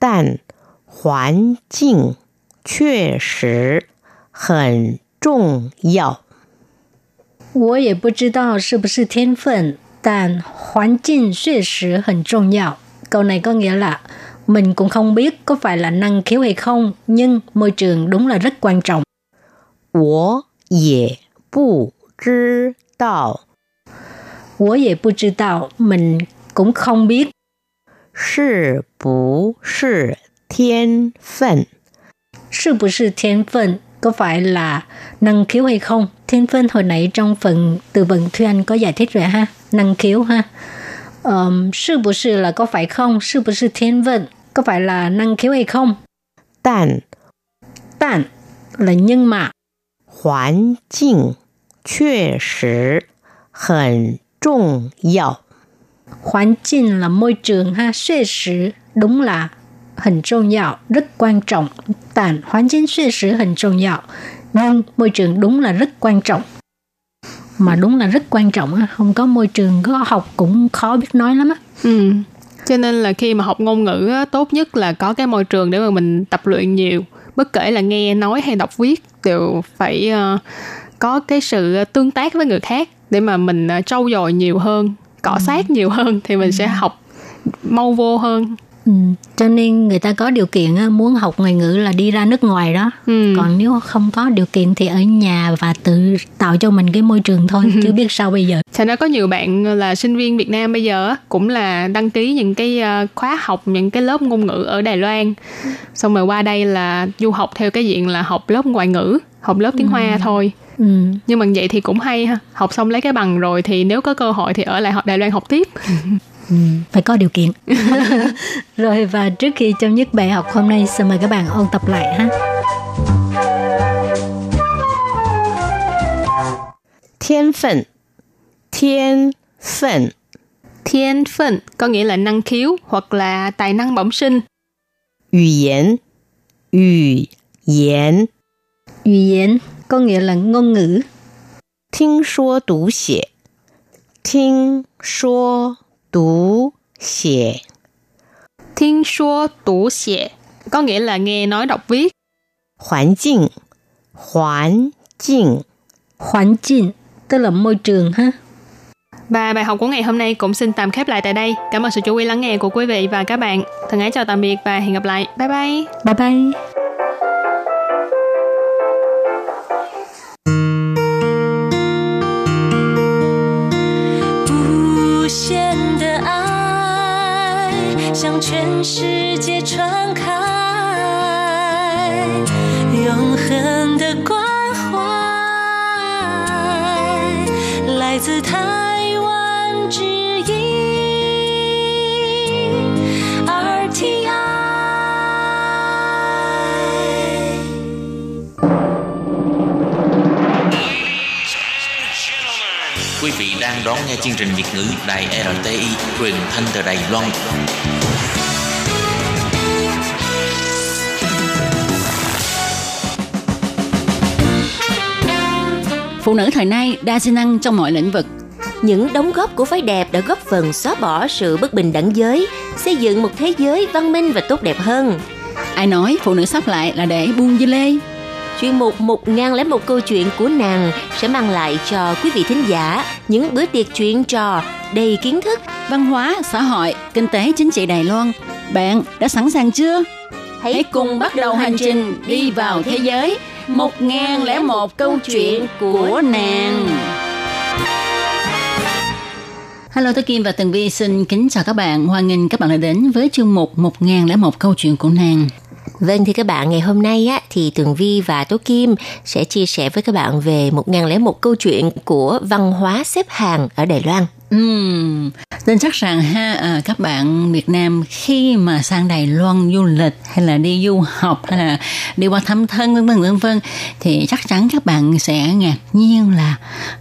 但环境确实很重要。 Câu này có nghĩa là mình cũng không biết có phải là năng khiếu hay không, nhưng môi trường đúng là rất quan trọng. 我也不知道 我也不知道, mình cũng không biết. 是不是天分? 是不是天分, có phải là năng khiếu hay không? Thiên phân hồi nãy trong phần từ vựng Thuy Anh có giải thích rồi ha, năng khiếu ha. Um, 是不是 là có phải không? 是不是天分, có phải là năng khiếu hay không? 但 但 là nhưng mà. 环境确实很重要. 环境 là môi trường ha, 确实 đúng là 很重要, rất quan trọng. 但 环境确实很重要, nhưng môi trường đúng là rất quan trọng. Mà đúng là rất quan trọng ha, không có môi trường có học cũng khó biết nói lắm á. Ừ. Cho nên là khi mà học ngôn ngữ á, tốt nhất là có cái môi trường để mà mình tập luyện nhiều, bất kể là nghe, nói hay đọc viết đều phải uh, có cái sự tương tác với người khác để mà mình trau dồi nhiều hơn, cọ sát nhiều hơn thì mình sẽ học mau vô hơn. Ừ. Cho nên người ta có điều kiện muốn học ngoại ngữ là đi ra nước ngoài đó. Ừ. Còn nếu không có điều kiện thì ở nhà và tự tạo cho mình cái môi trường thôi, chứ biết sao bây giờ. Thành ra có nhiều bạn là sinh viên Việt Nam bây giờ cũng là đăng ký những cái khóa học, những cái lớp ngôn ngữ ở Đài Loan. Xong rồi qua đây là du học theo cái diện là học lớp ngoại ngữ, học lớp tiếng ừ. Hoa thôi. Ừ. Nhưng mà vậy thì cũng hay ha. Học xong lấy cái bằng rồi thì nếu có cơ hội thì ở lại Đài Loan học tiếp. Ừ, phải có điều kiện. Rồi và trước khi chấm dứt bài học hôm nay, xin mời các bạn ôn tập lại ha. Thiên phận. Thiên phận. Thiên phận có nghĩa là năng khiếu hoặc là tài năng bẩm sinh. Ngữ言. Ngữ言. Ngữ言có nghĩa là ngôn ngữ. Thính số đú xie. Thính số Tú xie. Thính số tú xie có nghĩa là nghe nói đọc viết. Hoàn cảnh. Hoàn cảnh. Hoàn cảnh tức là môi trường ha. Và bài học của ngày hôm nay cũng xin tạm khép lại tại đây. Cảm ơn sự chú ý lắng nghe của quý vị và các bạn. Thân ái chào tạm biệt và hẹn gặp lại. Bye bye. Bye bye. 自台湾之音 R T I。 Quý vị đang đón nghe chương trình Việt ngữ Đài R T I truyền thanh từ Đài Loan. Phụ nữ thời nay đa di năng trong mọi lĩnh vực. Những đóng góp của phái đẹp đã góp phần xóa bỏ sự bất bình đẳng giới, xây dựng một thế giới văn minh và tốt đẹp hơn. Ai nói phụ nữ sắp lại là để buông dưa lê? Chuyên mục một nghìn lẻ một câu chuyện của nàng sẽ mang lại cho quý vị thính giả những bữa tiệc chuyện trò đầy kiến thức, văn hóa, xã hội, kinh tế, chính trị Đài Loan. Bạn đã sẵn sàng chưa? Hãy, Hãy cùng bắt đầu hành trình đi vào thế giới một ngàn lẻ một câu chuyện của nàng. Hello, tôi Kim và Tường Vi xin kính chào các bạn. Hoan nghênh các bạn đã đến với chương mục một ngàn lẻ một câu chuyện của nàng. Vâng, thì các bạn, ngày hôm nay á, thì Tường Vi và Tố Kim sẽ chia sẻ với các bạn về một nghìn lẻ một câu chuyện của văn hóa xếp hàng ở Đài Loan. Ừm, nên chắc rằng ha, à, các bạn Việt Nam khi mà sang Đài Loan du lịch hay là đi du học hay là đi qua thăm thân vân vân vân vân thì chắc chắn các bạn sẽ ngạc nhiên là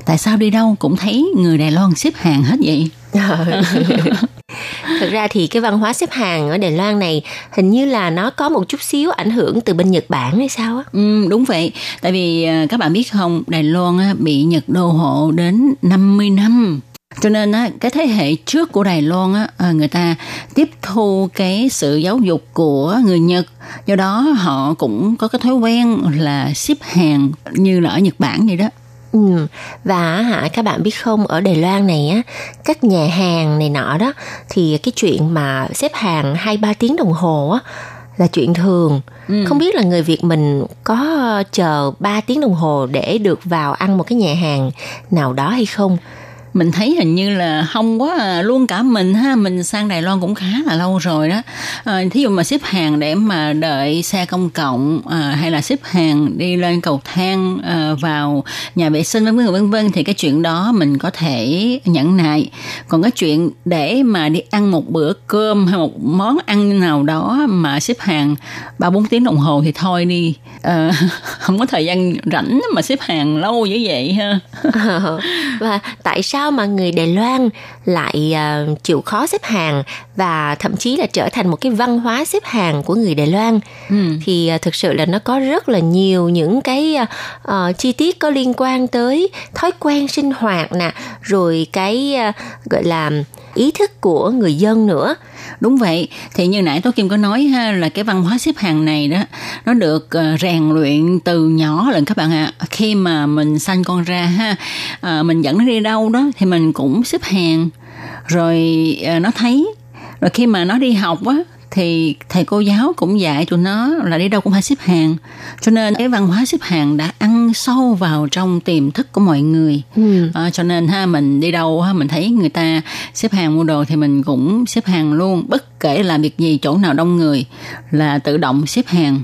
tại sao đi đâu cũng thấy người Đài Loan xếp hàng hết vậy. Thực ra thì cái văn hóa xếp hàng ở Đài Loan này hình như là nó có một chút xíu ảnh hưởng từ bên Nhật Bản hay sao á. Ừ, đúng vậy. Tại vì các bạn biết không, Đài Loan bị Nhật đô hộ đến năm mươi năm. Cho nên á, cái thế hệ trước của Đài Loan á, người ta tiếp thu cái sự giáo dục của người Nhật, do đó họ cũng có cái thói quen là xếp hàng như là ở Nhật Bản vậy đó. Ừ. Và hả, các bạn biết không, ở Đài Loan này á, các nhà hàng này nọ đó thì cái chuyện mà xếp hàng hai ba tiếng đồng hồ á là chuyện thường. Ừ. Không biết là người Việt mình có chờ ba tiếng đồng hồ để được vào ăn một cái nhà hàng nào đó hay không? Mình thấy hình như là không quá à. Luôn cả mình ha, mình sang Đài Loan cũng khá là lâu rồi đó. À, thí dụ mà xếp hàng để mà đợi xe công cộng à, hay là xếp hàng đi lên cầu thang à, vào nhà vệ sinh vân vân vân vân thì cái chuyện đó mình có thể nhẫn nại. Còn cái chuyện để mà đi ăn một bữa cơm hay một món ăn nào đó mà xếp hàng ba bốn tiếng đồng hồ thì thôi đi. À, không có thời gian rảnh mà xếp hàng lâu như vậy ha. À, và tại sao mà người Đài Loan lại uh, chịu khó xếp hàng và thậm chí là trở thành một cái văn hóa xếp hàng của người Đài Loan? Ừ. Thì uh, thực sự là nó có rất là nhiều những cái uh, uh, chi tiết có liên quan tới thói quen sinh hoạt nè, rồi cái uh, gọi là ý thức của người dân nữa. Đúng vậy, thì như nãy Tố Kim có nói ha, là cái văn hóa xếp hàng này đó nó được uh, rèn luyện từ nhỏ lận các bạn ạ. À, khi mà mình sanh con ra ha, uh, mình dẫn nó đi đâu đó thì mình cũng xếp hàng rồi uh, nó thấy. Rồi khi mà nó đi học á thì thầy cô giáo cũng dạy tụi nó là đi đâu cũng phải xếp hàng. Cho nên cái văn hóa xếp hàng đã ăn sâu vào trong tiềm thức của mọi người. Ừ. À, cho nên ha, mình đi đâu ha, mình thấy người ta xếp hàng mua đồ thì mình cũng xếp hàng luôn. Bất kể làm việc gì, chỗ nào đông người là tự động xếp hàng.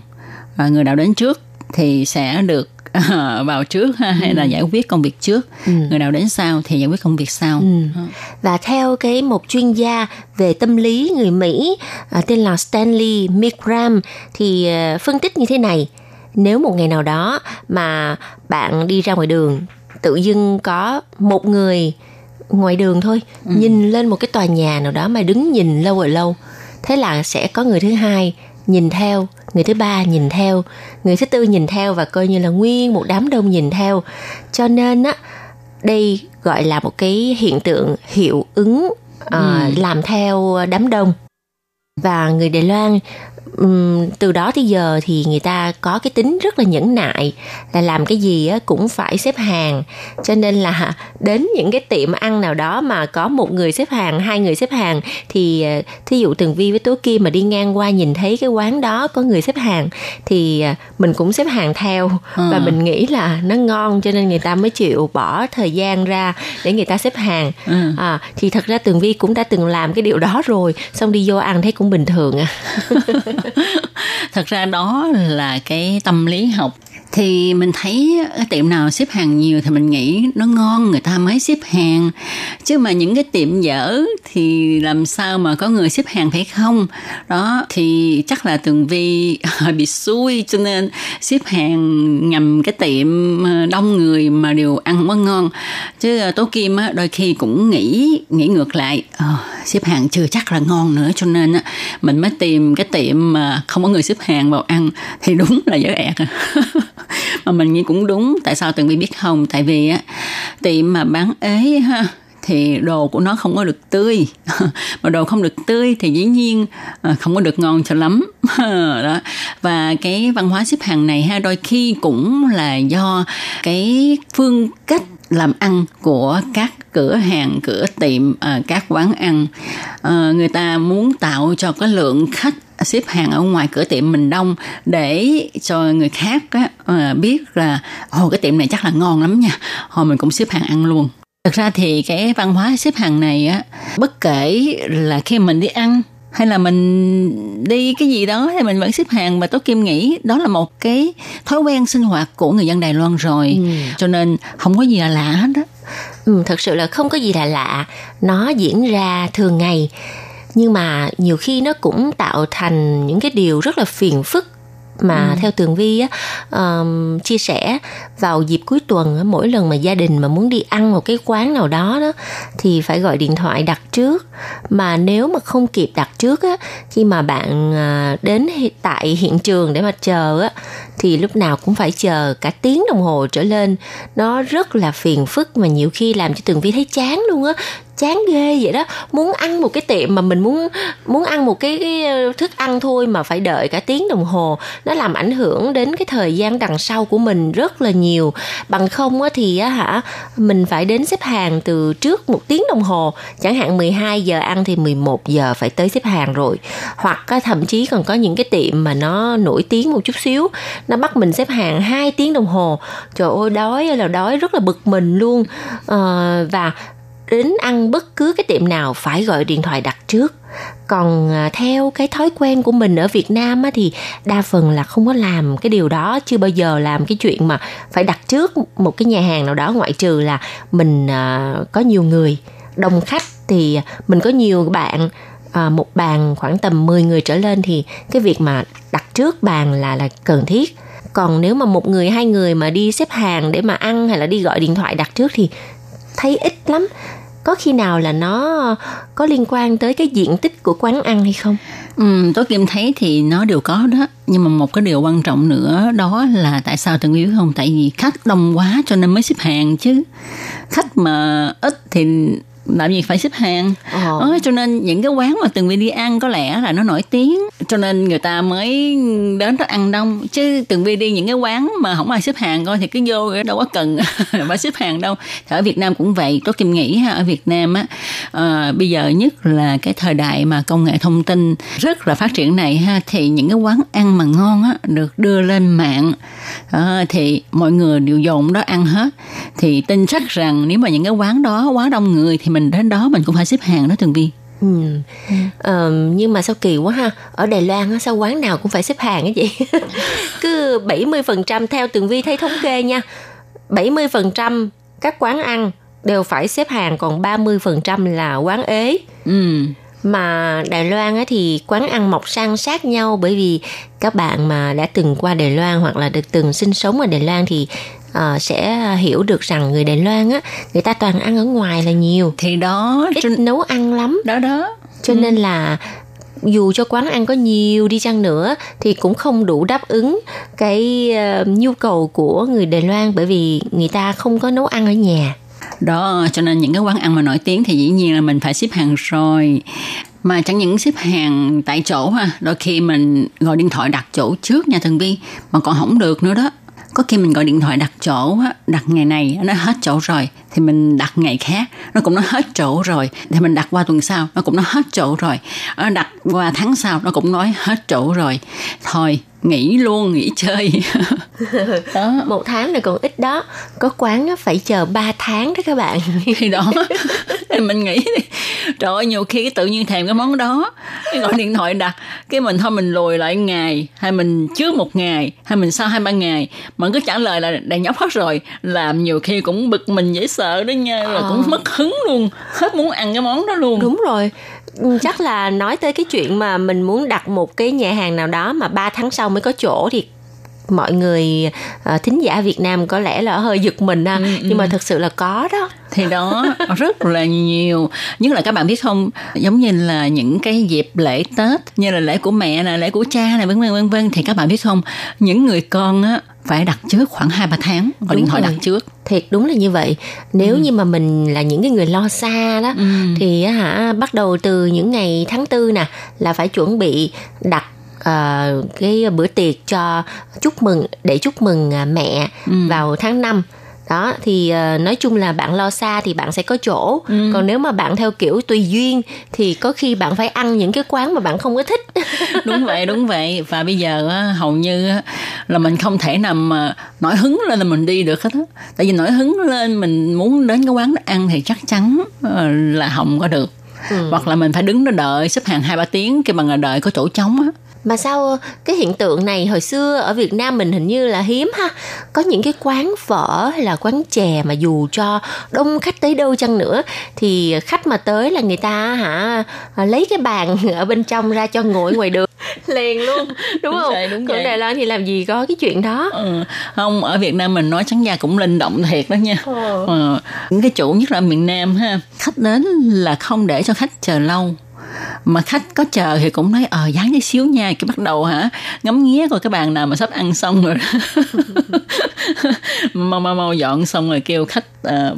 À, người nào đến trước thì sẽ được À, vào trước ha, hay ừ. là giải quyết công việc trước. Ừ. Người nào đến sau thì giải quyết công việc sau. Ừ. Và theo cái một chuyên gia về tâm lý người Mỹ à, tên là Stanley Milgram thì à, phân tích như thế này: nếu một ngày nào đó mà bạn đi ra ngoài đường, tự dưng có một người ngoài đường thôi, ừ. nhìn lên một cái tòa nhà nào đó mà đứng nhìn lâu rồi lâu, thế là sẽ có người thứ hai nhìn theo, người thứ ba nhìn theo, người thứ tư nhìn theo và coi như là nguyên một đám đông nhìn theo. Cho nên á, đây gọi là một cái hiện tượng hiệu ứng uh, ừ. làm theo đám đông. Và người Đài Loan um, từ đó tới giờ thì người ta có cái tính rất là nhẫn nại, là làm cái gì á, cũng phải xếp hàng. Cho nên là đến những cái tiệm ăn nào đó mà có một người xếp hàng, hai người xếp hàng thì thí dụ Tường Vi với Tố Kim mà đi ngang qua nhìn thấy cái quán đó có người xếp hàng thì mình cũng xếp hàng theo. Ừ. Và mình nghĩ là nó ngon cho nên người ta mới chịu bỏ thời gian ra để người ta xếp hàng. Ừ. À, thì thật ra Tường Vi cũng đã từng làm cái điều đó rồi, xong đi vô ăn thấy cũng bình thường à. Thật ra đó là cái tâm lý học thì mình thấy cái tiệm nào xếp hàng nhiều thì mình nghĩ nó ngon, người ta mới xếp hàng. Chứ mà những cái tiệm dở thì làm sao mà có người xếp hàng, phải không? Đó, thì chắc là Tường Vi bị xui cho nên xếp hàng nhầm cái tiệm đông người mà đều ăn không có ngon. Chứ Tố Kim á, đôi khi cũng nghĩ nghĩ ngược lại, ờ, xếp hàng chưa chắc là ngon nữa, cho nên á, mình mới tìm cái tiệm mà không có người xếp hàng vào ăn thì đúng là dở ẹt. Mà mình nghĩ cũng đúng. Tại sao Tường Vi biết không? Tại vì á, tiệm mà bán ế ha, thì đồ của nó không có được tươi. Mà đồ không được tươi thì dĩ nhiên không có được ngon cho lắm. Đó. Và cái văn hóa xếp hàng này ha, đôi khi cũng là do cái phương cách làm ăn của các cửa hàng, cửa tiệm, các quán ăn. Người ta muốn tạo cho cái lượng khách xếp hàng ở ngoài cửa tiệm mình đông để cho người khác biết là ồ, cái tiệm này chắc là ngon lắm nha, hồi mình cũng xếp hàng ăn luôn. Thực ra thì cái văn hóa xếp hàng này á, bất kể là khi mình đi ăn hay là mình đi cái gì đó thì mình vẫn xếp hàng. Mà Tố Kim nghĩ đó là một cái thói quen sinh hoạt của người dân Đài Loan rồi, ừ. cho nên không có gì là lạ hết á. Ừ, thật sự là không có gì là lạ, nó diễn ra thường ngày. Nhưng mà nhiều khi nó cũng tạo thành những cái điều rất là phiền phức mà ừ. theo Tường Vi á, um, chia sẻ vào dịp cuối tuần, mỗi lần mà gia đình mà muốn đi ăn một cái quán nào đó, đó thì phải gọi điện thoại đặt trước. Mà nếu mà không kịp đặt trước á, khi mà bạn đến tại hiện trường để mà chờ á, thì lúc nào cũng phải chờ cả tiếng đồng hồ trở lên. Nó rất là phiền phức mà nhiều khi làm cho Tường Vi thấy chán luôn á, chán ghê vậy đó. Muốn ăn một cái tiệm mà mình muốn muốn ăn một cái, cái thức ăn thôi mà phải đợi cả tiếng đồng hồ, nó làm ảnh hưởng đến cái thời gian đằng sau của mình rất là nhiều. Bằng không á thì á hả, mình phải đến xếp hàng từ trước một tiếng đồng hồ, chẳng hạn mười hai giờ ăn thì mười một giờ phải tới xếp hàng rồi. Hoặc á, thậm chí còn có những cái tiệm mà nó nổi tiếng một chút xíu, nó bắt mình xếp hàng hai tiếng đồng hồ. Trời ơi, đói là đói, rất là bực mình luôn. À, và đến ăn bất cứ cái tiệm nào phải gọi điện thoại đặt trước. Còn theo cái thói quen của mình ở Việt Nam á, thì đa phần là không có làm cái điều đó, chưa bao giờ làm cái chuyện mà phải đặt trước một cái nhà hàng nào đó, ngoại trừ là mình à, có nhiều người, đông khách thì mình có nhiều bạn. À, một bàn khoảng tầm mười người trở lên thì cái việc mà đặt trước bàn là là cần thiết. Còn nếu mà một người, hai người mà đi xếp hàng để mà ăn hay là đi gọi điện thoại đặt trước thì thấy ít lắm. Có khi nào là nó có liên quan tới cái diện tích của quán ăn hay không? Ừ, Tố Kim thấy thì nó đều có đó. Nhưng mà một cái điều quan trọng nữa đó là tại sao Tường Yếu không? Tại vì khách đông quá cho nên mới xếp hàng chứ. Khách mà ít thì làm gì phải xếp hàng. Ờ. Ờ, cho nên những cái quán mà Tường Vi đi ăn có lẽ là nó nổi tiếng, cho nên người ta mới đến đó ăn đông. Chứ Tường Vi đi những cái quán mà không ai xếp hàng coi thì cứ vô đâu có cần phải xếp hàng đâu. Thì ở Việt Nam cũng vậy. Tôi Kim nghĩ ha, ở Việt Nam á, à, bây giờ nhất là cái thời đại mà công nghệ thông tin rất là phát triển này ha, thì những cái quán ăn mà ngon á được đưa lên mạng, à, thì mọi người đều dồn đó ăn hết. Thì tin chắc rằng nếu mà những cái quán đó quá đông người thì mình Mình đến đó mình cũng phải xếp hàng đó Tường Vi. Ừ. Ờ, nhưng mà sao kỳ quá ha. Ở Đài Loan sao quán nào cũng phải xếp hàng á chị. Cứ bảy mươi phần trăm theo Tường Vi thấy thống kê nha, bảy mươi phần trăm các quán ăn đều phải xếp hàng, còn ba mươi phần trăm là quán ế. Ừ. Mà Đài Loan á thì quán ăn mọc san sát nhau, bởi vì các bạn mà đã từng qua Đài Loan hoặc là được từng sinh sống ở Đài Loan thì À, sẽ hiểu được rằng người Đài Loan á, người ta toàn ăn ở ngoài là nhiều, thì đó ít cho... nấu ăn lắm đó đó cho ừ. nên là dù cho quán ăn có nhiều đi chăng nữa thì cũng không đủ đáp ứng cái uh, nhu cầu của người Đài Loan, bởi vì người ta không có nấu ăn ở nhà đó. Cho nên những cái quán ăn mà nổi tiếng thì dĩ nhiên là mình phải xếp hàng rồi. Mà chẳng những xếp hàng tại chỗ ha, đôi khi mình gọi điện thoại đặt chỗ trước nha Tường Vi mà còn không được nữa đó. Có khi mình gọi điện thoại đặt chỗ, đặt ngày này nó hết chỗ rồi, thì mình đặt ngày khác nó cũng nó hết chỗ rồi, thì mình đặt qua tuần sau nó cũng nó hết chỗ rồi, đặt qua tháng sau nó cũng nói hết chỗ rồi, thôi nghỉ luôn, nghỉ chơi. Đó. Một tháng này còn ít đó, có quán phải chờ ba tháng đó các bạn. Thì đó, thì mình nghĩ Trời ơi, nhiều khi tự nhiên thèm cái món đó, cái gọi điện thoại đặt, cái mình thôi mình lùi lại ngày, hay mình trước một ngày, hay mình sau hai ba ngày, mình cứ trả lời là đầy nhóc hết rồi, làm nhiều khi cũng bực mình dễ sợ đó nha, rồi à. cũng mất hứng luôn, hết muốn ăn cái món đó luôn. Đúng rồi. Chắc là nói tới cái chuyện mà mình muốn đặt một cái nhà hàng nào đó mà ba tháng sau mới có chỗ thì mọi người uh, thính giả Việt Nam có lẽ là hơi giật mình ha, ừ, nhưng ừ. mà thực sự là có đó. Thì đó, rất là nhiều. Nhưng là các bạn biết không, giống như là những cái dịp lễ Tết, như là lễ của mẹ nè, lễ của cha nè, vân vân vân vân, thì các bạn biết không, những người con á phải đặt trước khoảng hai ba tháng, gọi điện thoại đặt trước. Thiệt đúng là như vậy. Nếu ừ. như mà mình là những cái người lo xa đó, ừ. thì hả bắt đầu từ những ngày tháng tư nè là phải chuẩn bị đặt Uh, cái bữa tiệc cho chúc mừng để chúc mừng mẹ ừ. vào tháng năm đó, thì uh, nói chung là bạn lo xa thì bạn sẽ có chỗ, ừ. còn nếu mà bạn theo kiểu tùy duyên thì có khi bạn phải ăn những cái quán mà bạn không có thích. Đúng vậy, đúng vậy. Và bây giờ hầu như là mình không thể nào mà nổi hứng lên là mình đi được hết, tại vì nổi hứng lên mình muốn đến cái quán đó ăn thì chắc chắn là không có được, ừ. hoặc là mình phải đứng đó đợi xếp hàng hai ba tiếng khi bằng là đợi có chỗ trống á. Mà sao cái hiện tượng này hồi xưa ở Việt Nam mình hình như là hiếm ha. Có những cái quán phở hay là quán chè mà dù cho đông khách tới đâu chăng nữa thì khách mà tới là người ta hả lấy cái bàn ở bên trong ra cho ngồi ngoài đường liền luôn, đúng không? Còn Đài Loan thì làm gì có cái chuyện đó. Ừ. Không, ở Việt Nam mình nói trắng ra cũng linh động thiệt đó nha. Ừ. Ừ. Những cái chỗ nhất là miền Nam ha, khách đến là không để cho khách chờ lâu. Mà khách có chờ thì cũng nói ờ dán tí xíu nha, cái bắt đầu hả ngắm nghía coi cái bàn nào mà sắp ăn xong rồi mau mau mau dọn xong rồi kêu khách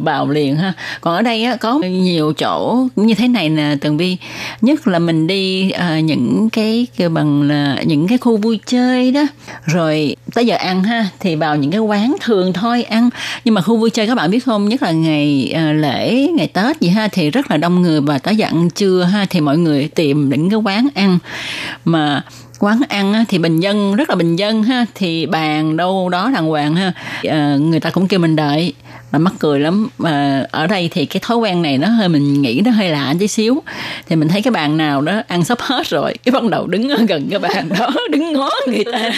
vào uh, liền ha. Còn ở đây á, có nhiều chỗ cũng như thế này nè Tường Vi, nhất là mình đi uh, những cái kêu bằng là những cái khu vui chơi đó, rồi tới giờ ăn ha thì vào những cái quán thường thôi ăn, nhưng mà khu vui chơi các bạn biết không, nhất là ngày uh, lễ ngày Tết gì ha thì rất là đông người, và tới giờ ăn trưa ha thì mọi người tìm những cái quán ăn, mà quán ăn thì bình dân, rất là bình dân ha, thì bàn đâu đó đàng hoàng ha, à, người ta cũng kêu mình đợi, mà mắc cười lắm. Mà ở đây thì cái thói quen này nó hơi, mình nghĩ nó hơi lạ tí xíu, thì mình thấy cái bàn nào đó ăn sắp hết rồi cái bắt đầu đứng gần cái bàn đó đứng ngó người ta.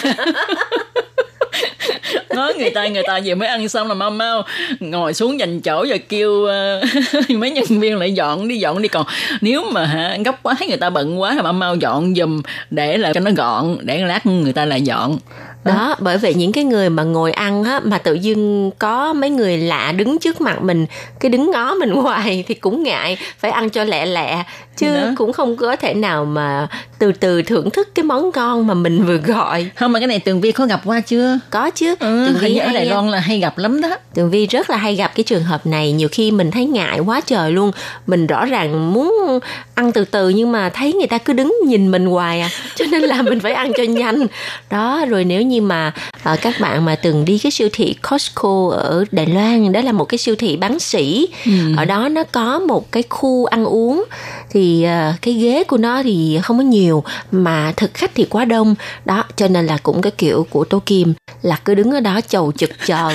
Nói người ta người ta vừa mới ăn xong là mau mau ngồi xuống dành chỗ rồi kêu uh, mấy nhân viên lại dọn đi dọn đi còn nếu mà hả gấp quá, người ta bận quá là mau mau dọn giùm để là cho nó gọn, để lát người ta lại dọn đó. Bởi vậy những cái người mà ngồi ăn á, mà tự dưng có mấy người lạ đứng trước mặt mình cái đứng ngó mình hoài thì cũng ngại, phải ăn cho lẹ lẹ chứ cũng không có thể nào mà từ từ thưởng thức cái món ngon mà mình vừa gọi. Không, mà cái này Tường Vi có gặp qua chưa? Có chứ. Ừ, Tường Vi ở Đài Loan là hay gặp lắm đó. Tường Vi rất là hay gặp cái trường hợp này. Nhiều khi mình thấy ngại quá trời luôn, mình rõ ràng muốn ăn từ từ nhưng mà thấy người ta cứ đứng nhìn mình hoài à, cho nên là mình phải ăn cho nhanh đó. Rồi nếu như nhưng mà uh, các bạn mà từng đi cái siêu thị Costco ở Đài Loan, đó là một cái siêu thị bán sỉ, ừ. ở đó nó có một cái khu ăn uống thì uh, cái ghế của nó thì không có nhiều mà thực khách thì quá đông đó, cho nên là cũng cái kiểu của Tô Kim là cứ đứng ở đó chầu chực chờ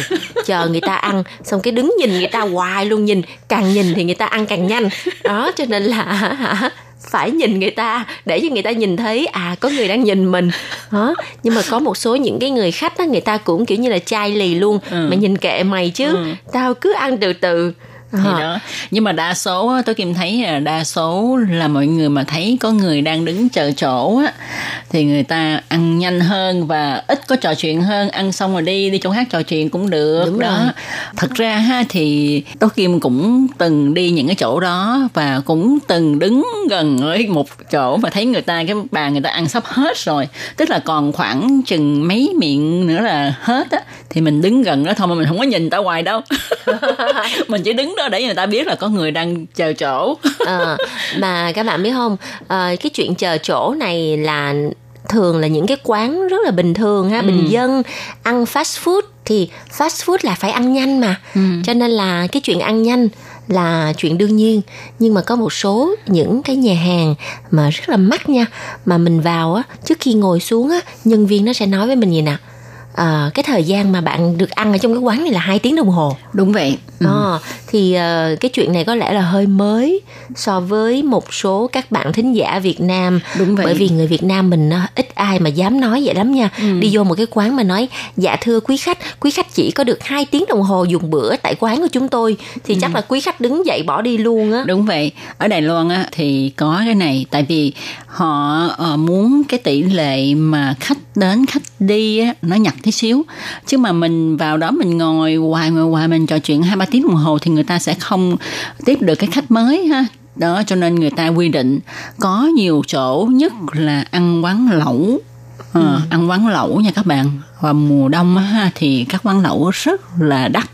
chờ người ta ăn xong cái đứng nhìn người ta hoài luôn, nhìn càng nhìn thì người ta ăn càng nhanh đó, cho nên là hả phải nhìn người ta để cho người ta nhìn thấy à có người đang nhìn mình đó. Nhưng mà có một số những cái người khách đó, người ta cũng kiểu như là chai lì luôn, ừ. mà nhìn kệ mày chứ, ừ. tao cứ ăn từ từ thì à. đó. Nhưng mà đa số tôi Kim thấy là đa số là mọi người mà thấy có người đang đứng chờ chỗ á thì người ta ăn nhanh hơn và ít có trò chuyện hơn, ăn xong rồi đi đi chỗ khác trò chuyện cũng được. Đúng đó rồi. Thật ra ha thì tôi Kim cũng từng đi những cái chỗ đó và cũng từng đứng gần ở một chỗ mà thấy người ta cái bàn người ta ăn sắp hết rồi, tức là còn khoảng chừng mấy miệng nữa là hết á, thì mình đứng gần đó thôi mà mình không có nhìn ta hoài đâu. Mình chỉ đứng đó để người ta biết là có người đang chờ chỗ. À, mà các bạn biết không, à, cái chuyện chờ chỗ này là thường là những cái quán rất là bình thường ha, ừ. bình dân ăn fast food thì fast food là phải ăn nhanh mà, ừ. cho nên là cái chuyện ăn nhanh là chuyện đương nhiên. Nhưng mà có một số những cái nhà hàng mà rất là mắc nha, mà mình vào á, trước khi ngồi xuống á, nhân viên nó sẽ nói với mình gì nè, à, cái thời gian mà bạn được ăn ở trong cái quán này là hai tiếng đồng hồ. Đúng vậy. Ừ. À, thì à, cái chuyện này có lẽ là hơi mới so với một số các bạn thính giả Việt Nam. Đúng vậy. Bởi vì người Việt Nam mình nó ít ai mà dám nói vậy lắm nha. Ừ. Đi vô một cái quán mà nói dạ thưa quý khách, quý khách chỉ có được hai tiếng đồng hồ dùng bữa tại quán của chúng tôi thì ừ. chắc là quý khách đứng dậy bỏ đi luôn á. Đúng vậy. Ở Đài Loan á thì có cái này, tại vì họ muốn cái tỷ lệ mà khách đến khách đi á nó nhặt tí xíu, chứ mà mình vào đó mình ngồi hoài ngồi hoài mình trò chuyện hai ba tiếng đồng hồ thì người ta sẽ không tiếp được cái khách mới ha. Đó, cho nên người ta quy định có nhiều chỗ, nhất là ăn quán lẩu. À, ừ. Ăn quán lẩu nha các bạn, và mùa đông á, thì các quán lẩu rất là đắt,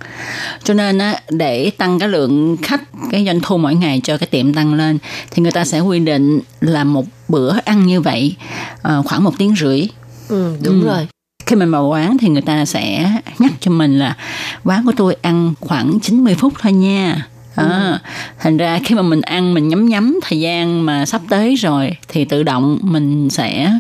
cho nên á, để tăng cái lượng khách, cái doanh thu mỗi ngày cho cái tiệm tăng lên thì người ta sẽ quy định là một bữa ăn như vậy à, khoảng một tiếng rưỡi. Ừ, đúng ừ. rồi. Khi mình vào quán thì người ta sẽ nhắc cho mình là quán của tôi ăn khoảng chín mươi phút thôi nha. À, thành ra khi mà mình ăn mình nhấm nhấm thời gian mà sắp tới rồi thì tự động mình sẽ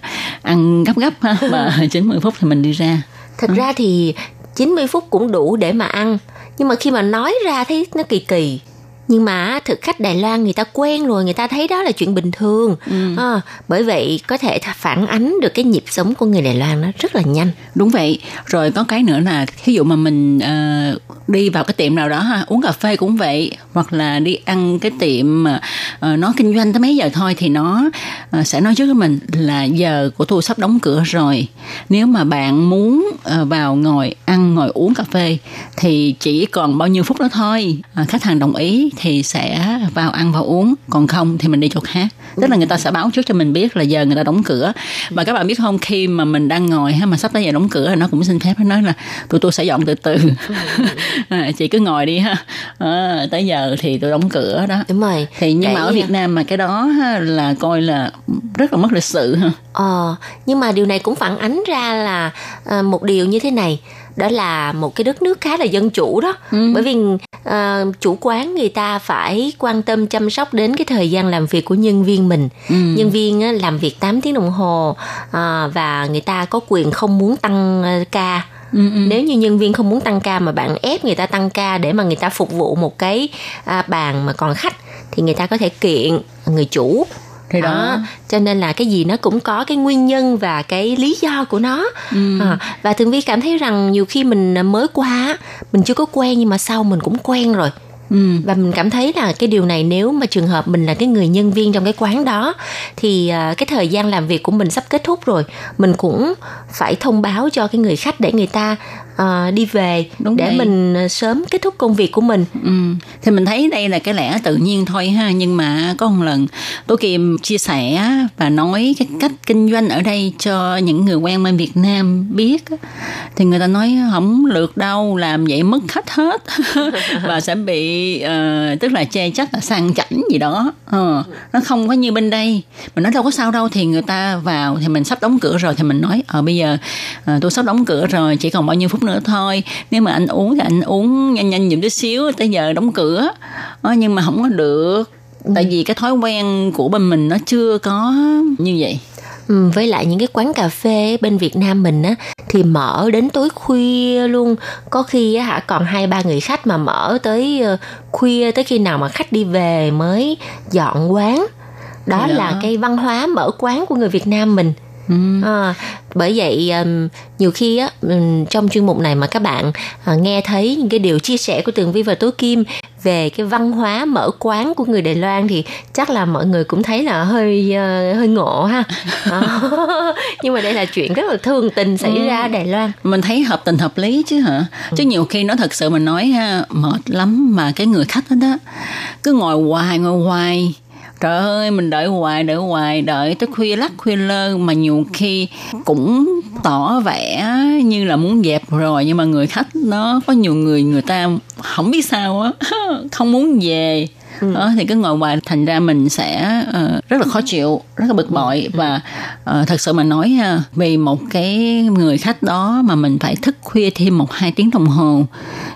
ăn gấp gấp ha, và chín mươi phút thì mình đi ra. Thật à. ra thì chín mươi phút cũng đủ để mà ăn, nhưng mà khi mà nói ra thấy nó kỳ kỳ. Nhưng mà thực khách Đài Loan người ta quen rồi, người ta thấy đó là chuyện bình thường. Ừ. À, bởi vậy có thể phản ánh được cái nhịp sống của người Đài Loan nó rất là nhanh. Đúng vậy. Rồi có cái nữa là ví dụ mà mình uh, đi vào cái tiệm nào đó ha, uống cà phê cũng vậy, hoặc là đi ăn cái tiệm mà uh, nó kinh doanh tới mấy giờ thôi thì nó uh, sẽ nói trước với mình là giờ của tôi sắp đóng cửa rồi. Nếu mà bạn muốn uh, vào ngồi ăn ngồi uống cà phê thì chỉ còn bao nhiêu phút đó thôi. Uh, khách hàng đồng ý thì sẽ vào ăn vào uống, còn không thì mình đi chỗ khác. Tức là người ta sẽ báo trước cho mình biết là giờ người ta đóng cửa. Và các bạn biết không, khi mà mình đang ngồi ha, mà sắp tới giờ đóng cửa thì nó cũng xin phép, nó nói là tụi tôi sẽ dọn từ từ. À, chị cứ ngồi đi ha, à, tới giờ thì tôi đóng cửa đó. Đúng rồi. Thì nhưng Đấy mà ở Việt Nam mà cái đó ha, là coi là rất là mất lịch sự ha. Ờ, nhưng mà điều này cũng phản ánh ra là à, một điều như thế này, đó là một cái đất nước khá là dân chủ đó. Ừ. Bởi vì uh, chủ quán người ta phải quan tâm chăm sóc đến cái thời gian làm việc của nhân viên mình. Ừ. Nhân viên uh, làm việc tám tiếng đồng hồ uh, và người ta có quyền không muốn tăng uh, ca. Ừ, ừ. Nếu như nhân viên không muốn tăng ca mà bạn ép người ta tăng ca để mà người ta phục vụ một cái uh, bàn mà còn khách thì người ta có thể kiện người chủ. Thì đó. À, cho nên là cái gì nó cũng có cái nguyên nhân và cái lý do của nó. Ừ. À, và Thường Vi cảm thấy rằng nhiều khi mình mới qua, mình chưa có quen, nhưng mà sau mình cũng quen rồi. Ừ. Và mình cảm thấy là cái điều này, nếu mà trường hợp mình là cái người nhân viên trong cái quán đó thì cái thời gian làm việc của mình sắp kết thúc rồi, mình cũng phải thông báo cho cái người khách để người ta uh, đi về. Đúng để vậy. Mình sớm kết thúc công việc của mình. Ừ. Thì mình thấy đây là cái lẽ tự nhiên thôi ha. Nhưng mà có một lần tôi Kim chia sẻ và nói cái cách kinh doanh ở đây cho những người quen bên Việt Nam biết thì người ta nói không lượt đâu, làm vậy mất khách hết. Và sẽ bị Uh, tức là chê trách là sang chảnh gì đó. uh, Nó không có như bên đây. Mình nói đâu có sao đâu. Thì người ta vào thì mình sắp đóng cửa rồi, thì mình nói ờ uh, bây giờ uh, tôi sắp đóng cửa rồi, chỉ còn bao nhiêu phút nữa thôi. Nếu mà anh uống thì anh uống nhanh nhanh dùm tí xíu, tới giờ đóng cửa. uh, Nhưng mà không có được. Tại vì cái thói quen của bên mình nó chưa có như vậy. Ừ, với lại những cái quán cà phê bên Việt Nam mình á thì mở đến tối khuya luôn, có khi á hả còn hai ba người khách mà mở tới khuya, tới khi nào mà khách đi về mới dọn quán. Đó thì là đó. Cái văn hóa mở quán của người Việt Nam mình. Ừ. À, bởi vậy nhiều khi á trong chuyên mục này mà các bạn nghe thấy những cái điều chia sẻ của Tường Vi và Tố Kim về cái văn hóa mở quán của người Đài Loan thì chắc là mọi người cũng thấy là hơi hơi ngộ ha. À, nhưng mà đây là chuyện rất là thường tình xảy ừ. ra ở Đài Loan. Mình thấy hợp tình hợp lý chứ hả? Chứ nhiều khi nó thật sự mình nói ha, mệt lắm mà cái người khách đó, đó cứ ngồi hoài ngồi hoài. Trời ơi, mình đợi hoài, đợi hoài, đợi tới khuya lắc, khuya lơ, mà nhiều khi cũng tỏ vẻ như là muốn dẹp rồi, nhưng mà người khách nó có nhiều người người ta không biết sao á, không muốn về. Ừ. Đó, thì cứ ngồi hoài, thành ra mình sẽ uh, rất là khó chịu, rất là bực bội. Và uh, thật sự mà nói uh, vì một cái người khách đó mà mình phải thức khuya thêm một hai tiếng đồng hồ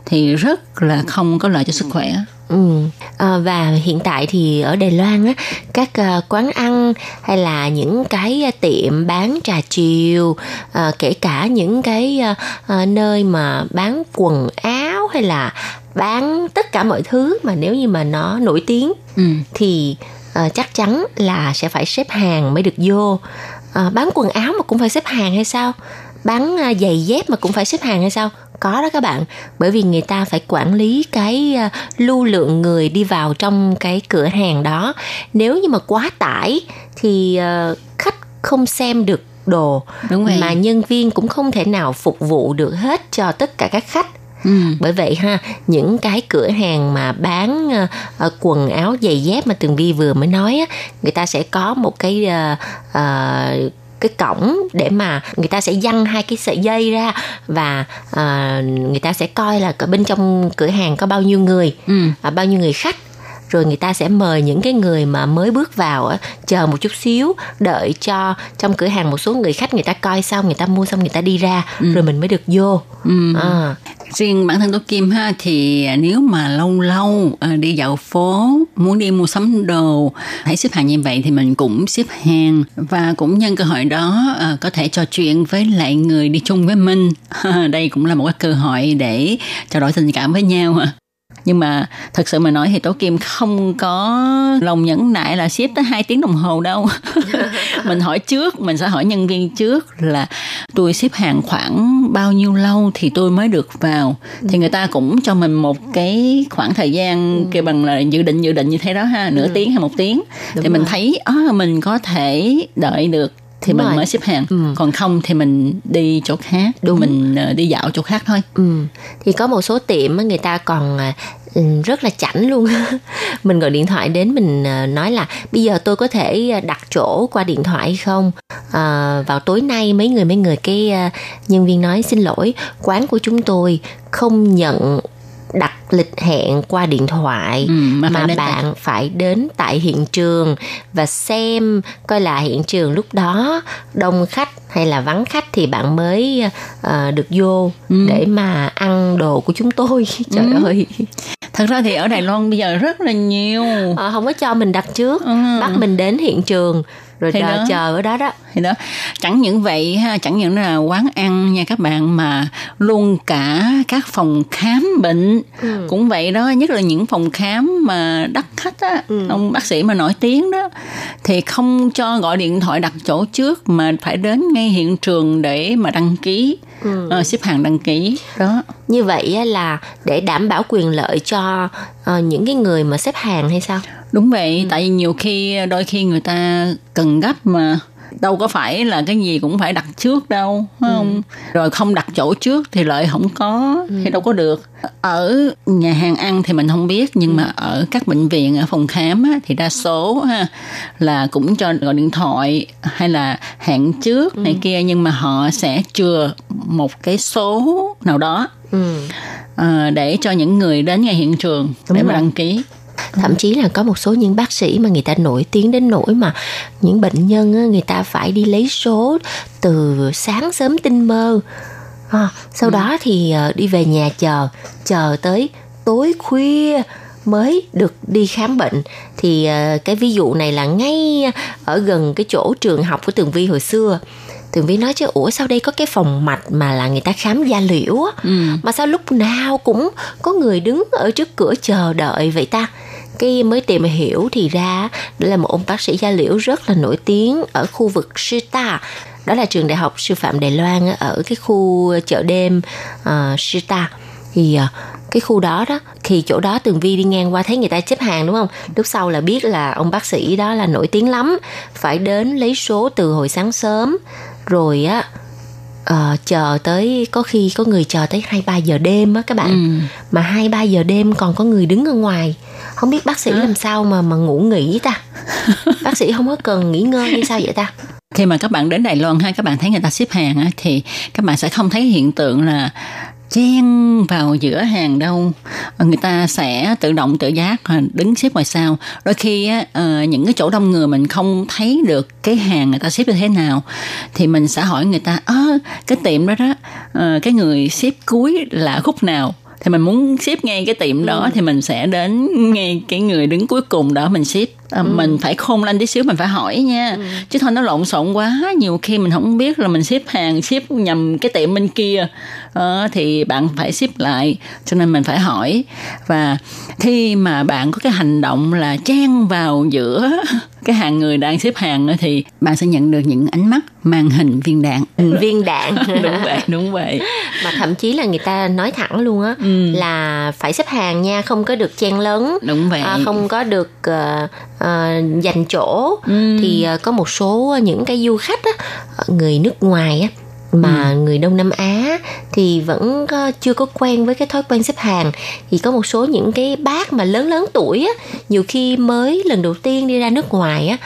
thì rất là không có lợi cho sức khỏe. Ừ. À, và hiện tại thì ở Đài Loan á, các uh, quán ăn hay là những cái uh, tiệm bán trà chiều, uh, kể cả những cái uh, uh, nơi mà bán quần áo hay là bán tất cả mọi thứ mà nếu như mà nó nổi tiếng ừ. thì uh, chắc chắn là sẽ phải xếp hàng mới được vô. Uh, bán quần áo mà cũng phải xếp hàng hay sao? Bán uh, giày dép mà cũng phải xếp hàng hay sao? Có đó các bạn, bởi vì người ta phải quản lý cái uh, lưu lượng người đi vào trong cái cửa hàng đó. Nếu như mà quá tải thì uh, khách không xem được đồ, đúng rồi, mà nhân viên cũng không thể nào phục vụ được hết cho tất cả các khách. Ừ. Bởi vậy ha, những cái cửa hàng mà bán uh, quần áo giày dép mà Tường Vi vừa mới nói á, người ta sẽ có một cái uh, uh, cái cổng để mà người ta sẽ giăng hai cái sợi dây ra và uh, người ta sẽ coi là bên trong cửa hàng có bao nhiêu người, ừ. uh, bao nhiêu người khách. Rồi người ta sẽ mời những cái người mà mới bước vào chờ một chút xíu, đợi cho trong cửa hàng một số người khách người ta coi xong, người ta mua xong người ta đi ra, ừ. rồi mình mới được vô. Ừ. À. Riêng bản thân tôi Kim ha, thì nếu mà lâu lâu đi dạo phố, muốn đi mua sắm đồ, hãy xếp hàng như vậy thì mình cũng xếp hàng. Và cũng nhân cơ hội đó có thể trò chuyện với lại người đi chung với mình. Đây cũng là một cái cơ hội để trao đổi tình cảm với nhau. Nhưng mà thật sự mà nói thì Tố Kim không có lòng nhẫn nại là ship tới hai tiếng đồng hồ đâu. Mình hỏi trước, mình sẽ hỏi nhân viên trước là tôi xếp hàng khoảng bao nhiêu lâu thì tôi mới được vào. Thì người ta cũng cho mình một cái khoảng thời gian kêu bằng là dự định dự định như thế đó ha, nửa tiếng hay một tiếng. Đúng thì rồi. Mình thấy oh, mình có thể đợi được thì đúng mình rồi. Mới xếp hàng, ừ. còn không thì mình đi chỗ khác, đúng. Mình đi dạo chỗ khác thôi. Ừ. Thì có một số tiệm người ta còn rất là chảnh luôn. Mình gọi điện thoại đến, mình nói là bây giờ tôi có thể đặt chỗ qua điện thoại không? À, vào tối nay mấy người mấy người cái nhân viên nói xin lỗi, quán của chúng tôi không nhận đặt lịch hẹn qua điện thoại, ừ, mà, mà phải bạn tại... phải đến tại hiện trường và xem coi là hiện trường lúc đó đông khách hay là vắng khách thì bạn mới uh, được vô ừ. để mà ăn đồ của chúng tôi. Trời ừ. ơi, thật ra thì ở Đài Loan bây giờ rất là nhiều, à, không có cho mình đặt trước, ừ. bắt mình đến hiện trường rồi chờ, chờ ở đó đó. Thì đó, chẳng những vậy ha, chẳng những là quán ăn nha các bạn, mà luôn cả các phòng khám bệnh ừ. cũng vậy đó, nhất là những phòng khám mà đắt khách á, ừ. ông bác sĩ mà nổi tiếng đó thì không cho gọi điện thoại đặt chỗ trước mà phải đến ngay hiện trường để mà đăng ký, ừ. uh, xếp hàng đăng ký đó. Như vậy là để đảm bảo quyền lợi cho uh, những cái người mà xếp hàng hay sao? Đúng vậy, ừ. tại vì nhiều khi đôi khi người ta cần gấp mà đâu có phải là cái gì cũng phải đặt trước đâu, phải không? Ừ. Rồi không đặt chỗ trước thì lợi không có, ừ. thì đâu có được. Ở nhà hàng ăn thì mình không biết, nhưng ừ. mà ở các bệnh viện, ở phòng khám á, thì đa số ha, là cũng cho gọi điện thoại hay là hẹn trước ừ. này kia, nhưng mà họ sẽ chừa một cái số nào đó ừ. à, để cho những người đến ngay hiện trường đúng để mà đăng ký. Thậm chí là có một số những bác sĩ mà người ta nổi tiếng đến nỗi mà những bệnh nhân á, người ta phải đi lấy số từ sáng sớm tinh mơ, à, sau ừ. đó thì đi về nhà chờ, chờ tới tối khuya mới được đi khám bệnh. Thì cái ví dụ này là ngay ở gần cái chỗ trường học của Tường Vi hồi xưa. Tường Vi nói chứ ủa sao đây có cái phòng mạch mà là người ta khám da liễu á, ừ. mà sao lúc nào cũng có người đứng ở trước cửa chờ đợi vậy ta? Cái mới tìm hiểu thì ra đó là một ông bác sĩ da liễu rất là nổi tiếng ở khu vực Sư Ta. Đó là trường đại học sư phạm Đài Loan ở cái khu chợ đêm uh, Sư Ta. Thì uh, cái khu đó đó, thì chỗ đó Tường Vi đi ngang qua thấy người ta xếp hàng đúng không? Lúc sau là biết là ông bác sĩ đó là nổi tiếng lắm, phải đến lấy số từ hồi sáng sớm. Rồi á, uh, chờ tới, có khi có người chờ tới hai ba giờ đêm á các bạn. Ừ. Mà hai ba giờ đêm còn có người đứng ở ngoài. Không biết bác sĩ à. làm sao mà, mà ngủ nghỉ ta? Bác sĩ không có cần nghỉ ngơi hay sao vậy ta? Khi mà các bạn đến Đài Loan ha, các bạn thấy người ta xếp hàng á, thì các bạn sẽ không thấy hiện tượng là chen vào giữa hàng đâu. Người ta sẽ tự động tự giác đứng xếp ngoài sau. Đôi khi những cái chỗ đông người mình không thấy được cái hàng người ta xếp như thế nào thì mình sẽ hỏi người ta à, cái tiệm đó đó, cái người xếp cuối là khúc nào? thì mình muốn ship ngay cái tiệm đó ừ. thì mình sẽ đến ngay cái người đứng cuối cùng đó mình ship. À, ừ. Mình phải khôn lên tí xíu, mình phải hỏi nha. Ừ. Chứ thôi nó lộn xộn quá, nhiều khi mình không biết là mình ship hàng ship nhầm cái tiệm bên kia, à, thì bạn phải ship lại, cho nên mình phải hỏi. Và khi mà bạn có cái hành động là chen vào giữa cái hàng người đang ship hàng thì bạn sẽ nhận được những ánh mắt màn hình viên đạn. Ừ. Viên đạn. Đúng vậy, đúng vậy. Mà thậm chí là người ta nói thẳng luôn á, ừ. là phải xếp hàng nha, không có được chen lấn. Đúng vậy. À, không có được uh, uh, dành chỗ. Ừ. Thì uh, có một số những cái du khách á, người nước ngoài á, mà ừ. người Đông Nam Á thì vẫn chưa có quen với cái thói quen xếp hàng, thì có một số những cái bác mà lớn lớn tuổi á, nhiều khi mới lần đầu tiên đi ra nước ngoài á,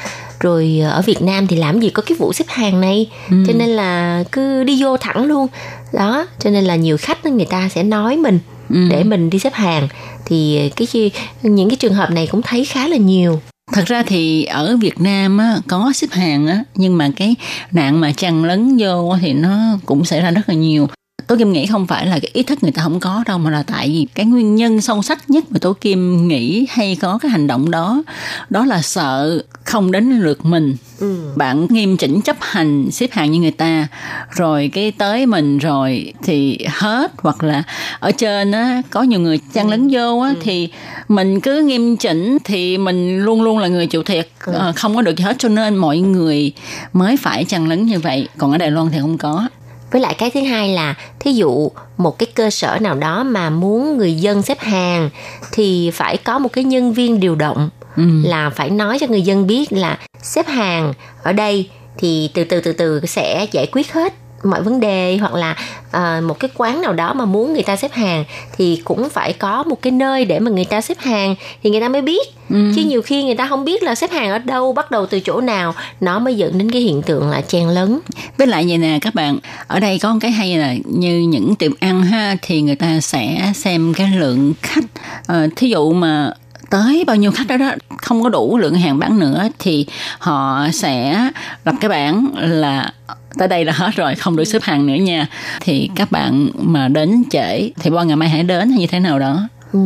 rồi ở Việt Nam thì làm gì có cái vụ xếp hàng này, ừ. cho nên là cứ đi vô thẳng luôn đó, cho nên là nhiều khách người ta sẽ nói mình ừ. để mình đi xếp hàng, thì cái những cái trường hợp này cũng thấy khá là nhiều. Thật ra thì ở Việt Nam á, có xếp hàng á, nhưng mà cái nạn mà chằng lấn vô thì nó cũng xảy ra rất là nhiều. Tố Kim nghĩ không phải là cái ý thức người ta không có đâu, mà là tại vì cái nguyên nhân sâu sắc nhất mà Tố Kim nghĩ hay có cái hành động đó, đó là sợ không đến lượt mình. Ừ. Bạn nghiêm chỉnh chấp hành xếp hàng như người ta, rồi cái tới mình rồi thì hết, hoặc là ở trên á, có nhiều người chăn lấn vô á, ừ. thì mình cứ nghiêm chỉnh thì mình luôn luôn là người chịu thiệt, ừ. à, không có được gì hết, cho nên mọi người mới phải chăn lấn như vậy, còn ở Đài Loan thì không có. Với lại cái thứ hai là, thí dụ một cái cơ sở nào đó mà muốn người dân xếp hàng thì phải có một cái nhân viên điều động, ừ. là phải nói cho người dân biết là xếp hàng ở đây thì từ từ từ từ sẽ giải quyết hết mọi vấn đề, hoặc là uh, một cái quán nào đó mà muốn người ta xếp hàng thì cũng phải có một cái nơi để mà người ta xếp hàng thì người ta mới biết, ừ. chứ nhiều khi người ta không biết là xếp hàng ở đâu, bắt đầu từ chỗ nào, nó mới dẫn đến cái hiện tượng là chen lấn. Với lại vậy nè các bạn, ở đây có một cái hay là như những tiệm ăn ha, thì người ta sẽ xem cái lượng khách, uh, thí dụ mà tới bao nhiêu khách đó, đó không có đủ lượng hàng bán nữa thì họ sẽ lập cái bảng là tới đây là hết rồi, không được xếp hàng nữa nha. Thì các bạn mà đến trễ thì qua ngày mai hãy đến hay như thế nào đó. Ừ.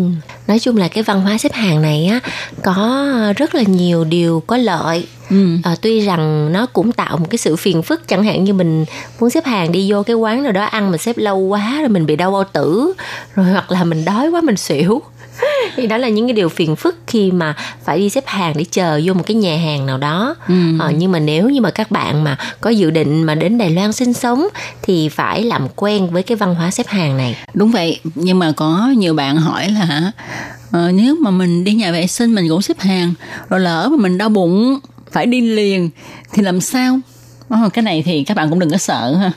Nói chung là cái văn hóa xếp hàng này á, có rất là nhiều điều có lợi. Ừ. À, tuy rằng nó cũng tạo một cái sự phiền phức, chẳng hạn như mình muốn xếp hàng đi vô cái quán nào đó ăn mà xếp lâu quá rồi mình bị đau bao tử, rồi hoặc là mình đói quá mình xỉu. Thì đó là những cái điều phiền phức khi mà phải đi xếp hàng để chờ vô một cái nhà hàng nào đó. Ừ. Ờ, nhưng mà nếu như mà các bạn mà có dự định mà đến Đài Loan sinh sống thì phải làm quen với cái văn hóa xếp hàng này. Đúng vậy, nhưng mà có nhiều bạn hỏi là ờ, nếu mà mình đi nhà vệ sinh mình cũng xếp hàng, rồi lỡ mà mình đau bụng phải đi liền thì làm sao? Oh, cái này thì các bạn cũng đừng có sợ ha.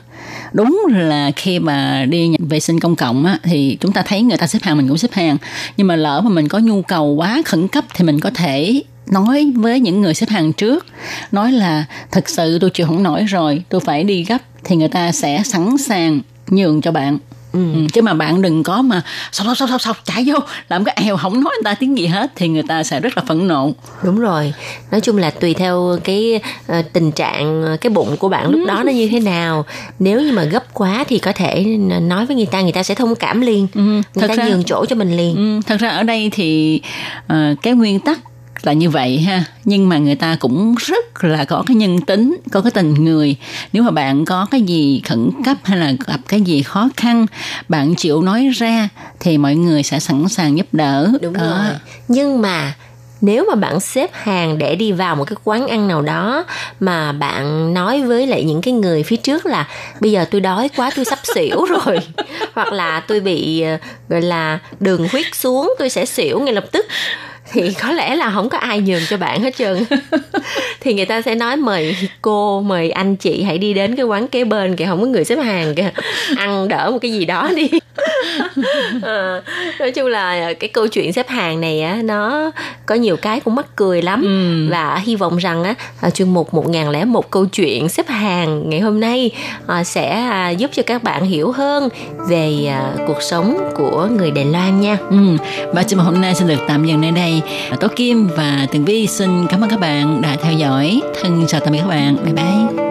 Đúng là khi mà đi nhà vệ sinh công cộng á, thì chúng ta thấy người ta xếp hàng mình cũng xếp hàng, nhưng mà lỡ mà mình có nhu cầu quá khẩn cấp thì mình có thể nói với những người xếp hàng trước, nói là thật sự tôi chịu không nổi rồi, tôi phải đi gấp, thì người ta sẽ sẵn sàng nhường cho bạn. Ừ. Chứ mà bạn đừng có mà sọc sọc sọc sọc sọc chạy vô làm cái èo không nói người ta tiếng gì hết thì người ta sẽ rất là phẫn nộ. Đúng rồi, nói chung là tùy theo cái uh, tình trạng cái bụng của bạn lúc đó nó như thế nào, nếu như mà gấp quá thì có thể nói với người ta, người ta sẽ thông cảm liền, ừ. người thật ta ra, nhường chỗ cho mình liền. Ừ, thật ra ở đây thì uh, cái nguyên tắc là như vậy ha, nhưng mà người ta cũng rất là có cái nhân tính, có cái tình người. Nếu mà bạn có cái gì khẩn cấp hay là gặp cái gì khó khăn, bạn chịu nói ra thì mọi người sẽ sẵn sàng giúp đỡ. Đúng à. Rồi. Nhưng mà nếu mà bạn xếp hàng để đi vào một cái quán ăn nào đó mà bạn nói với lại những cái người phía trước là bây giờ tôi đói quá, tôi sắp xỉu rồi, hoặc là tôi bị gọi là đường huyết xuống, tôi sẽ xỉu ngay lập tức, thì có lẽ là không có ai nhường cho bạn hết trơn. Thì người ta sẽ nói mời cô, mời anh chị hãy đi đến cái quán kế bên kìa, không có người xếp hàng kìa, ăn đỡ một cái gì đó đi. À, nói chung là cái câu chuyện xếp hàng này á, nó có nhiều cái cũng mắc cười lắm. Ừ. Và hy vọng rằng á, chuyên mục một không không một câu chuyện xếp hàng ngày hôm nay à, sẽ à, giúp cho các bạn hiểu hơn về à, cuộc sống của người Đài Loan nha. Ừ. Và chương mục hôm nay xin được tạm dừng nơi đây. Tố Kim và Tường Vi xin cảm ơn các bạn đã theo dõi. Thân chào tạm biệt các bạn. Bye bye.